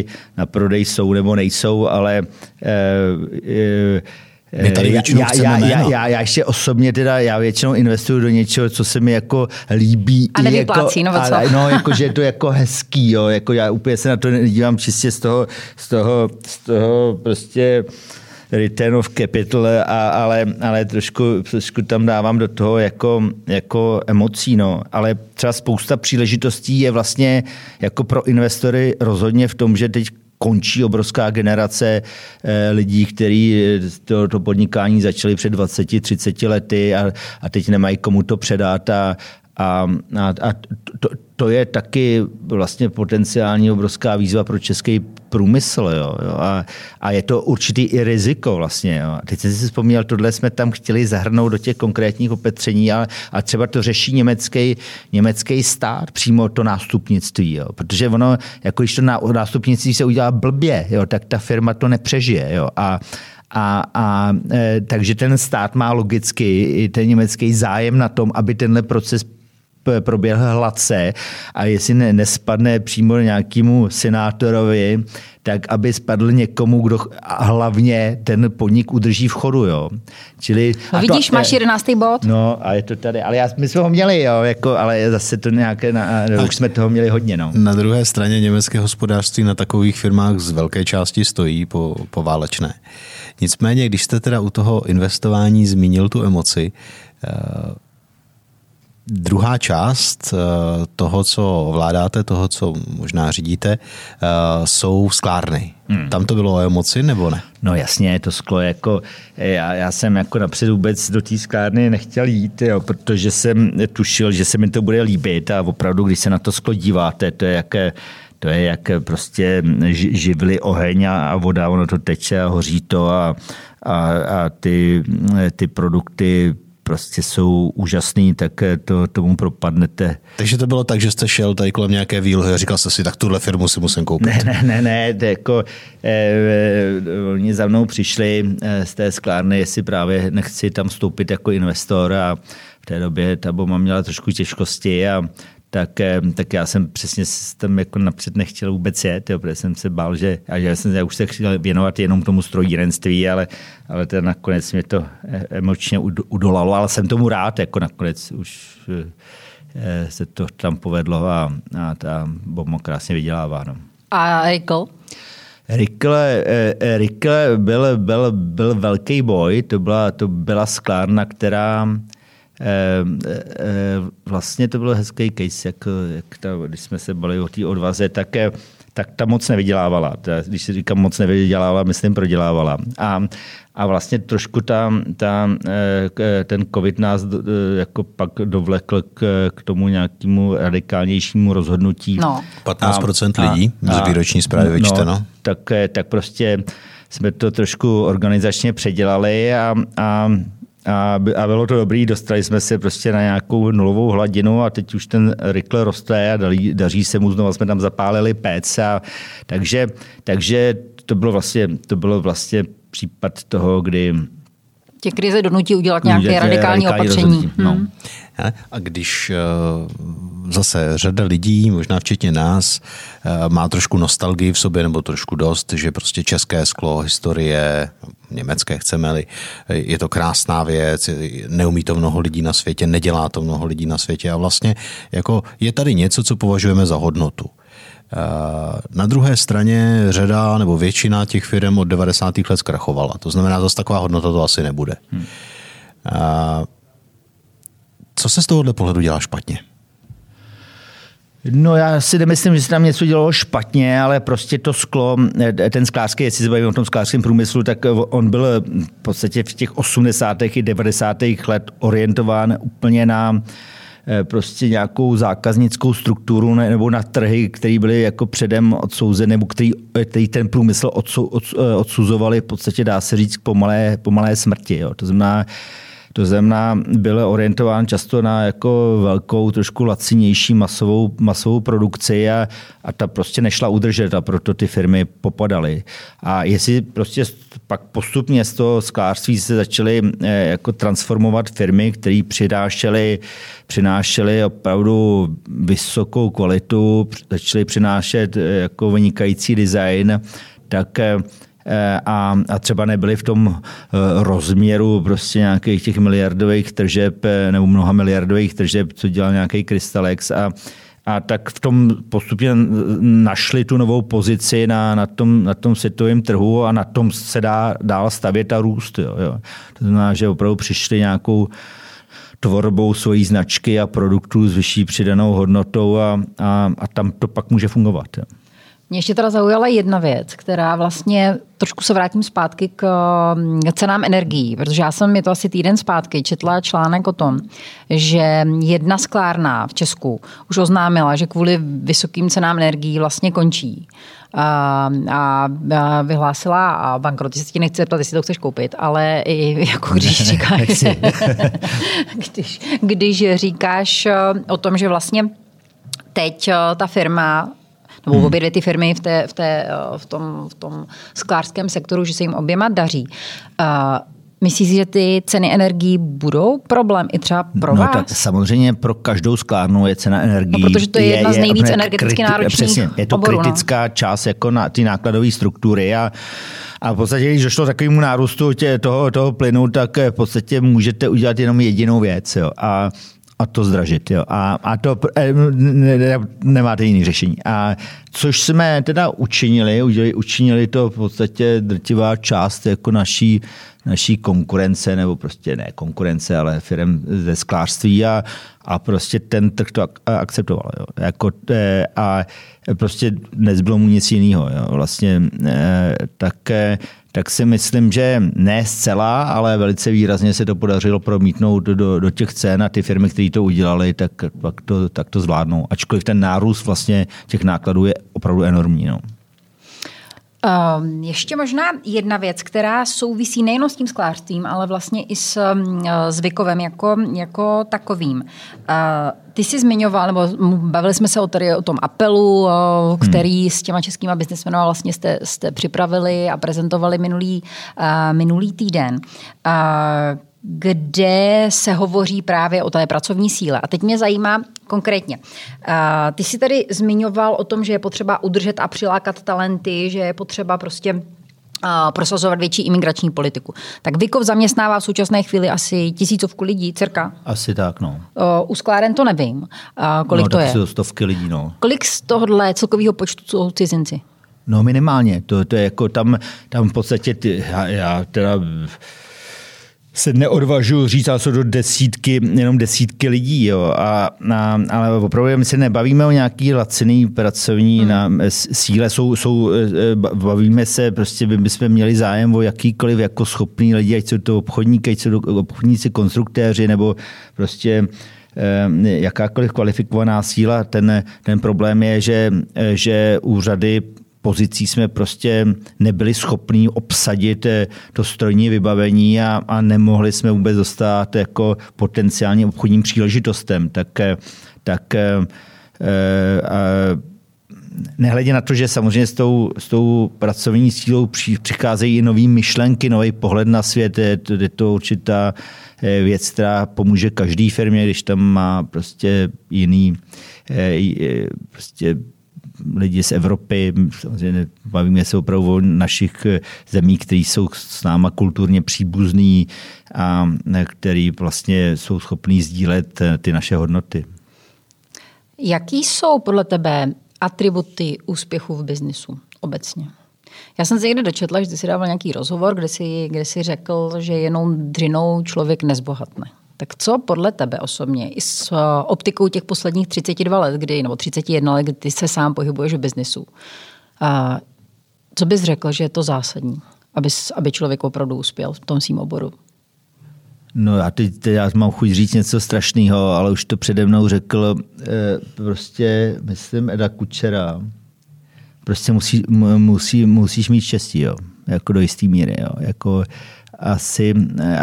jsou nebo nejsou, ale já ještě osobně teda, já většinou investuju do něčeho, co se mi jako líbí. A nevyplácí, jako, no co? No, jako, že je to jako hezký, jo, jako já úplně se na to dívám čistě z toho prostě return of capital, ale trošku tam dávám do toho jako emocí. No. Ale třeba spousta příležitostí je vlastně jako pro investory rozhodně v tom, že teď končí obrovská generace lidí, kteří to podnikání začali před 20-30 lety a teď nemají komu to předat a to je taky vlastně potenciální obrovská výzva pro český průmysl. Jo. A je to určitý i riziko vlastně. Jo. Teď jsem si vzpomněl, tohle jsme tam chtěli zahrnout do těch konkrétních opatření, a třeba to řeší německý stát, přímo to nástupnictví. Jo. Protože ono, jako když to nástupnictví se udělá blbě, jo, tak ta firma to nepřežije. Jo. Takže ten stát má logicky i ten německý zájem na tom, aby tenhle proces proběhl hladce, a jestli nespadne přímo nějakému senátorovi, tak aby spadl někomu, kdo hlavně ten podnik udrží v chodu. Jo. Čili, no vidíš, máš 11. bod. No a je to tady, ale my jsme ho měli, jo, jako, ale zase to nějaké, už jsme toho měli hodně. No. Na druhé straně německé hospodářství na takových firmách z velké části stojí po válečné. Nicméně, když jste teda u toho investování zmínil tu emoci, druhá část toho, co ovládáte, toho, co možná řídíte, jsou sklárny. Tam to bylo o emoci, nebo ne? No jasně, to sklo je jako... Já jsem jako napřed vůbec do té sklárny nechtěl jít, jo, protože jsem tušil, že se mi to bude líbit, a opravdu, když se na to sklo díváte, to je jak prostě živly oheň a voda, ono to teče a hoří to a ty produkty prostě jsou úžasný, tak tomu propadnete. Takže to bylo tak, že jste šel tady kolem nějaké výlohy a říkal jste si, tak tuhle firmu si musím koupit. Ne, to jako, oni za mnou přišli z té sklárny, jestli právě nechci tam vstoupit jako investor, a v té době ta Bomma měla trošku těžkosti, a tak já jsem přesně tam jako napřed nechtěl vůbec jet, jo, protože jsem se bál, já už se chtěl věnovat jenom tomu strojírenství, ale teda nakonec mě to emočně udolalo, ale jsem tomu rád, jako nakonec už se to tam povedlo a ta Bomma krásně vydělává. No. A Rikl? Rikl byl velký boj, to byla sklárna, která... vlastně to byl hezký case, když jsme se bali o té odvaze, tak ta moc nevydělávala. Když si říkám moc nevydělávala, myslím prodělávala. A vlastně trošku ten covid nás jako pak dovlekl k tomu nějakému radikálnějšímu rozhodnutí. No. 15% lidí z výroční zprávy vyčteno. No, tak prostě jsme to trošku organizačně předělali a bylo to dobrý, dostali jsme se prostě na nějakou nulovou hladinu, a teď už ten Rikl roste a daří se mu, znovu jsme tam zapálili pec. Takže to bylo vlastně případ toho, kdy... Tě krize donutí udělat nějaké radikální opatření. No. A když zase řada lidí, možná včetně nás, má trošku nostalgii v sobě, nebo trošku dost, že prostě české sklo, historie, německé chceme-li, je to krásná věc, neumí to mnoho lidí na světě, nedělá to mnoho lidí na světě, a vlastně jako je tady něco, co považujeme za hodnotu. Na druhé straně řada nebo většina těch firm od 90. let zkrachovala. To znamená, zase taková hodnota to asi nebude. Co se z tohohle pohledu dělá špatně? No já si nemyslím, že se tam něco dělalo špatně, ale prostě to sklo, ten sklářský, jestli se bavíme o tom sklářském průmyslu, tak on byl v podstatě v těch 80. i 90. let orientován úplně na prostě nějakou zákaznickou strukturu nebo na trhy, které byly jako předem odsouzeny, nebo který ten průmysl odsuzovali v podstatě, dá se říct, pomalé smrti. Jo. To znamená, byl orientován často na jako velkou, trošku lacinější masovou produkci, a ta prostě nešla udržet, a proto ty firmy popadaly. A jestli prostě pak postupně z toho sklářství se začaly jako transformovat firmy, které přinášely opravdu vysokou kvalitu, začaly přinášet jako vynikající design, tak... A třeba nebyly v tom rozměru prostě nějakých těch miliardových tržeb nebo mnoha miliardových tržeb, co dělal nějaký Crystalex, a a tak v tom postupně našli tu novou pozici na tom světovém trhu a na tom se dá dál stavět a růst. Jo. To znamená, že opravdu přišli nějakou tvorbou svojí značky a produktů s vyšší přidanou hodnotou a tam to pak může fungovat. Jo. Mě ještě teda zaujala jedna věc, která vlastně, trošku se vrátím zpátky k cenám energií, protože já jsem, je to asi týden zpátky, četla článek o tom, že jedna sklárna v Česku už oznámila, že kvůli vysokým cenám energií vlastně končí. A vyhlásila a bankrot. Jestli ti nechci ptat, jestli to chceš koupit, ale i jako když říkáš, když říkáš o tom, že vlastně teď ta firma nebo obě dvě ty firmy v tom sklářském sektoru, že se jim oběma daří. Myslíš si, že ty ceny energií budou problém i třeba pro vás? No tak samozřejmě pro každou sklárnu je cena energií. No, protože to je jedna z nejvíc energeticky náročných oborů. Je to kritická část jako na ty nákladové struktury a v podstatě, když došlo takovému nárůstu toho plynu, tak v podstatě můžete udělat jenom jedinou věc. Jo. A to zdražit. Jo. A to nemáte jiné řešení. A což jsme teda učinili to v podstatě drtivá část jako naší konkurence, nebo prostě ne konkurence, ale firem ze sklářství a prostě ten trh to akceptoval. Jo. A prostě nezbylo mu nic jiného. Vlastně tak si myslím, že ne zcela, ale velice výrazně se to podařilo promítnout do těch cen a ty firmy, které to udělali, tak to zvládnou. Ačkoliv ten nárůst vlastně těch nákladů je opravdu enormní. No. Ještě možná jedna věc, která souvisí nejen s tím sklářstvím, ale vlastně i s Wikovem jako takovým. Ty jsi zmiňoval, nebo bavili jsme se o tom apelu, který s těma českýma biznesmenama vlastně jste připravili a prezentovali minulý týden. Kde se hovoří právě o té pracovní síle. A teď mě zajímá konkrétně. Ty jsi tady zmiňoval o tom, že je potřeba udržet a přilákat talenty, že je potřeba prostě prosazovat větší imigrační politiku. Tak Wikov zaměstnává v současné chvíli asi 1000 lidí, cirka? Asi tak, no. U skláren to nevím, kolik to je. No, tak jsou 100 lidí, no. Kolik z tohohle celkového počtu jsou cizinci? No, minimálně. To je jako tam v podstatě já teda se neodvažuji říct, ale jsou jenom desítky lidí. Jo. Ale opravdu my se nebavíme o nějaký laciný pracovní síle. Bavíme se, prostě bychom měli zájem o jakýkoliv jako schopný lidi, ať jsou to obchodníky, ať jsou to obchodníci, konstruktéři, nebo prostě jakákoliv kvalifikovaná síla. Ten problém je, že úřady pozicí jsme prostě nebyli schopní obsadit to strojní vybavení a nemohli jsme vůbec dostat jako potenciálně obchodním příležitostem. Tak nehledě na to, že samozřejmě s tou pracovní sílou přicházejí i nové myšlenky, nový pohled na svět, je to určitá věc, která pomůže každý firmě, když tam má prostě jiný prostě lidi z Evropy, samozřejmě bavíme se opravdu o našich zemí, které jsou s náma kulturně příbuzný a který vlastně jsou schopní sdílet ty naše hodnoty. Jaký jsou podle tebe atributy úspěchu v biznisu obecně? Já jsem se někde dočetla, že jsi dával nějaký rozhovor, kde jsi řekl, že jenom dřinou člověk nezbohatne. Tak co podle tebe osobně, i s optikou těch posledních 32 let, nebo 31 let, kdy se sám pohybuješ v biznisu, co bys řekl, že je to zásadní, aby člověk opravdu uspěl v tom svým oboru? No já teď mám chuť říct něco strašného, ale už to přede mnou řekl prostě, myslím, Eda Kučera. Prostě musíš mít štěstí, jo? Jako do jistý míry. Jo? Jako asi,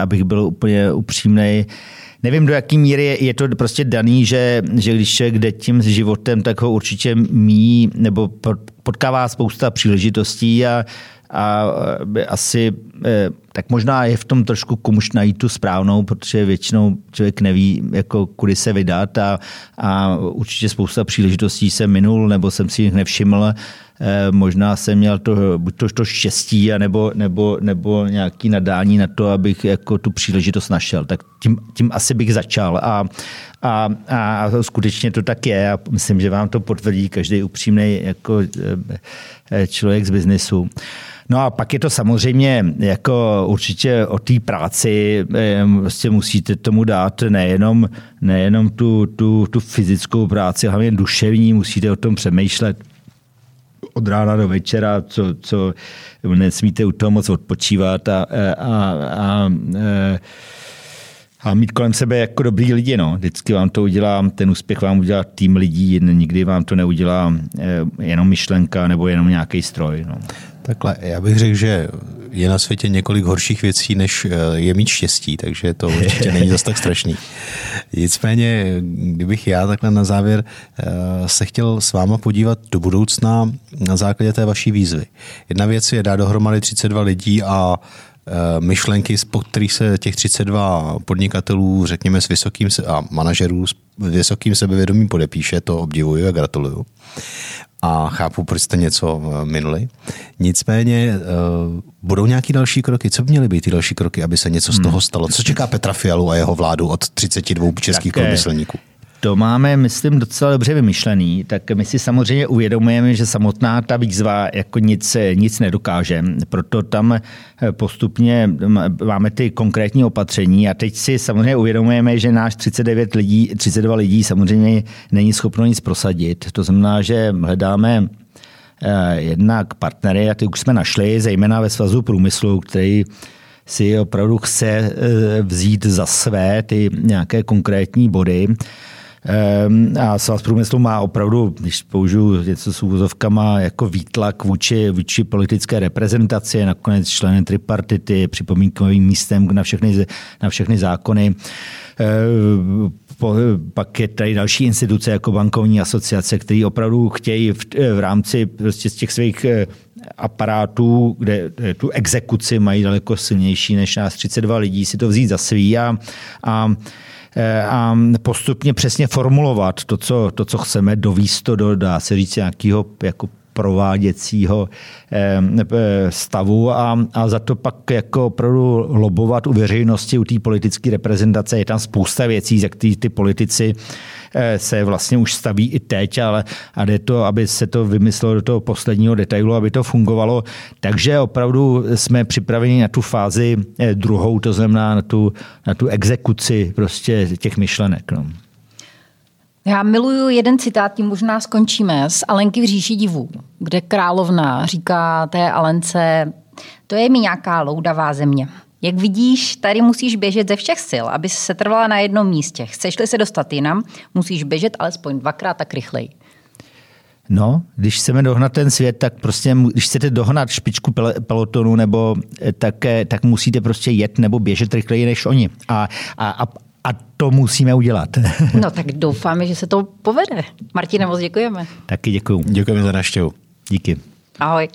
abych byl úplně upřímnej. Nevím, do jaký míry je to prostě daný, že když jde tím životem, tak ho určitě míjí nebo potkává spousta příležitostí a asi tak možná je v tom trošku komuž najít tu správnou, protože většinou člověk neví, jako kudy se vydat a určitě spousta příležitostí jsem minul nebo jsem si jich nevšiml Možná jsem měl to štěstí, nebo nějaký nadání na to, abych jako tu příležitost našel. Tak tím asi bych začal. A skutečně to tak je. A myslím, že vám to potvrdí každý upřímný jako člověk z biznesu. No a pak je to samozřejmě jako určitě o té práci, prostě musíte tomu dát nejenom tu fyzickou práci, hlavně duševní, musíte o tom přemýšlet od rána do večera, co nesmíte u toho moc odpočívat a mít kolem sebe jako dobrý lidi, no. Vždycky vám to udělá, ten úspěch vám udělá tým lidí, nikdy vám to neudělá jenom myšlenka nebo jenom nějaký stroj, no. Takhle, já bych řekl, že je na světě několik horších věcí, než je mít štěstí, takže to určitě není zas tak strašný. Nicméně, kdybych já takhle na závěr se chtěl s váma podívat do budoucna na základě té vaší výzvy. Jedna věc je dát dohromady 32 lidí a myšlenky, pod kterých se těch 32 podnikatelů, řekněme, s vysokým a manažerů s vysokým sebevědomím podepíše, to obdivuju a gratuluju. A chápu, proč jste něco minuli. Nicméně budou nějaké další kroky? Co by měly být ty další kroky, aby se něco z toho stalo? Co čeká Petra Fialu a jeho vládu od 32 českých průmyslníků? To máme, myslím, docela dobře vymyšlený. Tak my si samozřejmě uvědomujeme, že samotná ta výzva jako nic nedokáže. Proto tam postupně máme ty konkrétní opatření a teď si samozřejmě uvědomujeme, že náš 32 lidí samozřejmě není schopno nic prosadit. To znamená, že hledáme jednak partnery a ty už jsme našli, zejména ve Svazu průmyslu, který si opravdu chce vzít za své ty nějaké konkrétní body. A Svaz průmyslu má opravdu, když použiju něco s úvozovkama, jako výtlak vůči politické reprezentaci, nakonec členem tripartity, připomínkovým místem na všechny zákony. Pak je tady další instituce jako bankovní asociace, které opravdu chtějí v rámci prostě z těch svých aparátů, kde tu exekuci mají daleko silnější než nás 32 lidí, si to vzít za svý a postupně přesně formulovat to, co chceme, dovíst to do, dá se říct, nějakého jako prováděcího stavu a za to pak jako opravdu lobovat u veřejnosti, u té politické reprezentace. Je tam spousta věcí, za které ty politici se vlastně už staví i teď, ale jde to, aby se to vymyslelo do toho posledního detailu, aby to fungovalo. Takže opravdu jsme připraveni na tu fázi druhou, to znamená na tu exekuci prostě těch myšlenek. No. Já miluju jeden citát, tím možná skončíme, z Alenky v říši divů, kde královna říká té Alence, to je mi nějaká loudavá země. Jak vidíš, tady musíš běžet ze všech sil, aby se trvala na jednom místě. Chceš-li se dostat jinam, musíš běžet alespoň dvakrát tak rychleji. No, když chceme dohnat ten svět, tak prostě, když chcete dohnat špičku pelotonu, nebo tak musíte prostě jet nebo běžet rychleji než oni. A to musíme udělat. No tak doufáme, že se to povede. Martine, moc děkujeme. Taky děkuju. Děkujeme za návštěvu. Díky. Ahoj.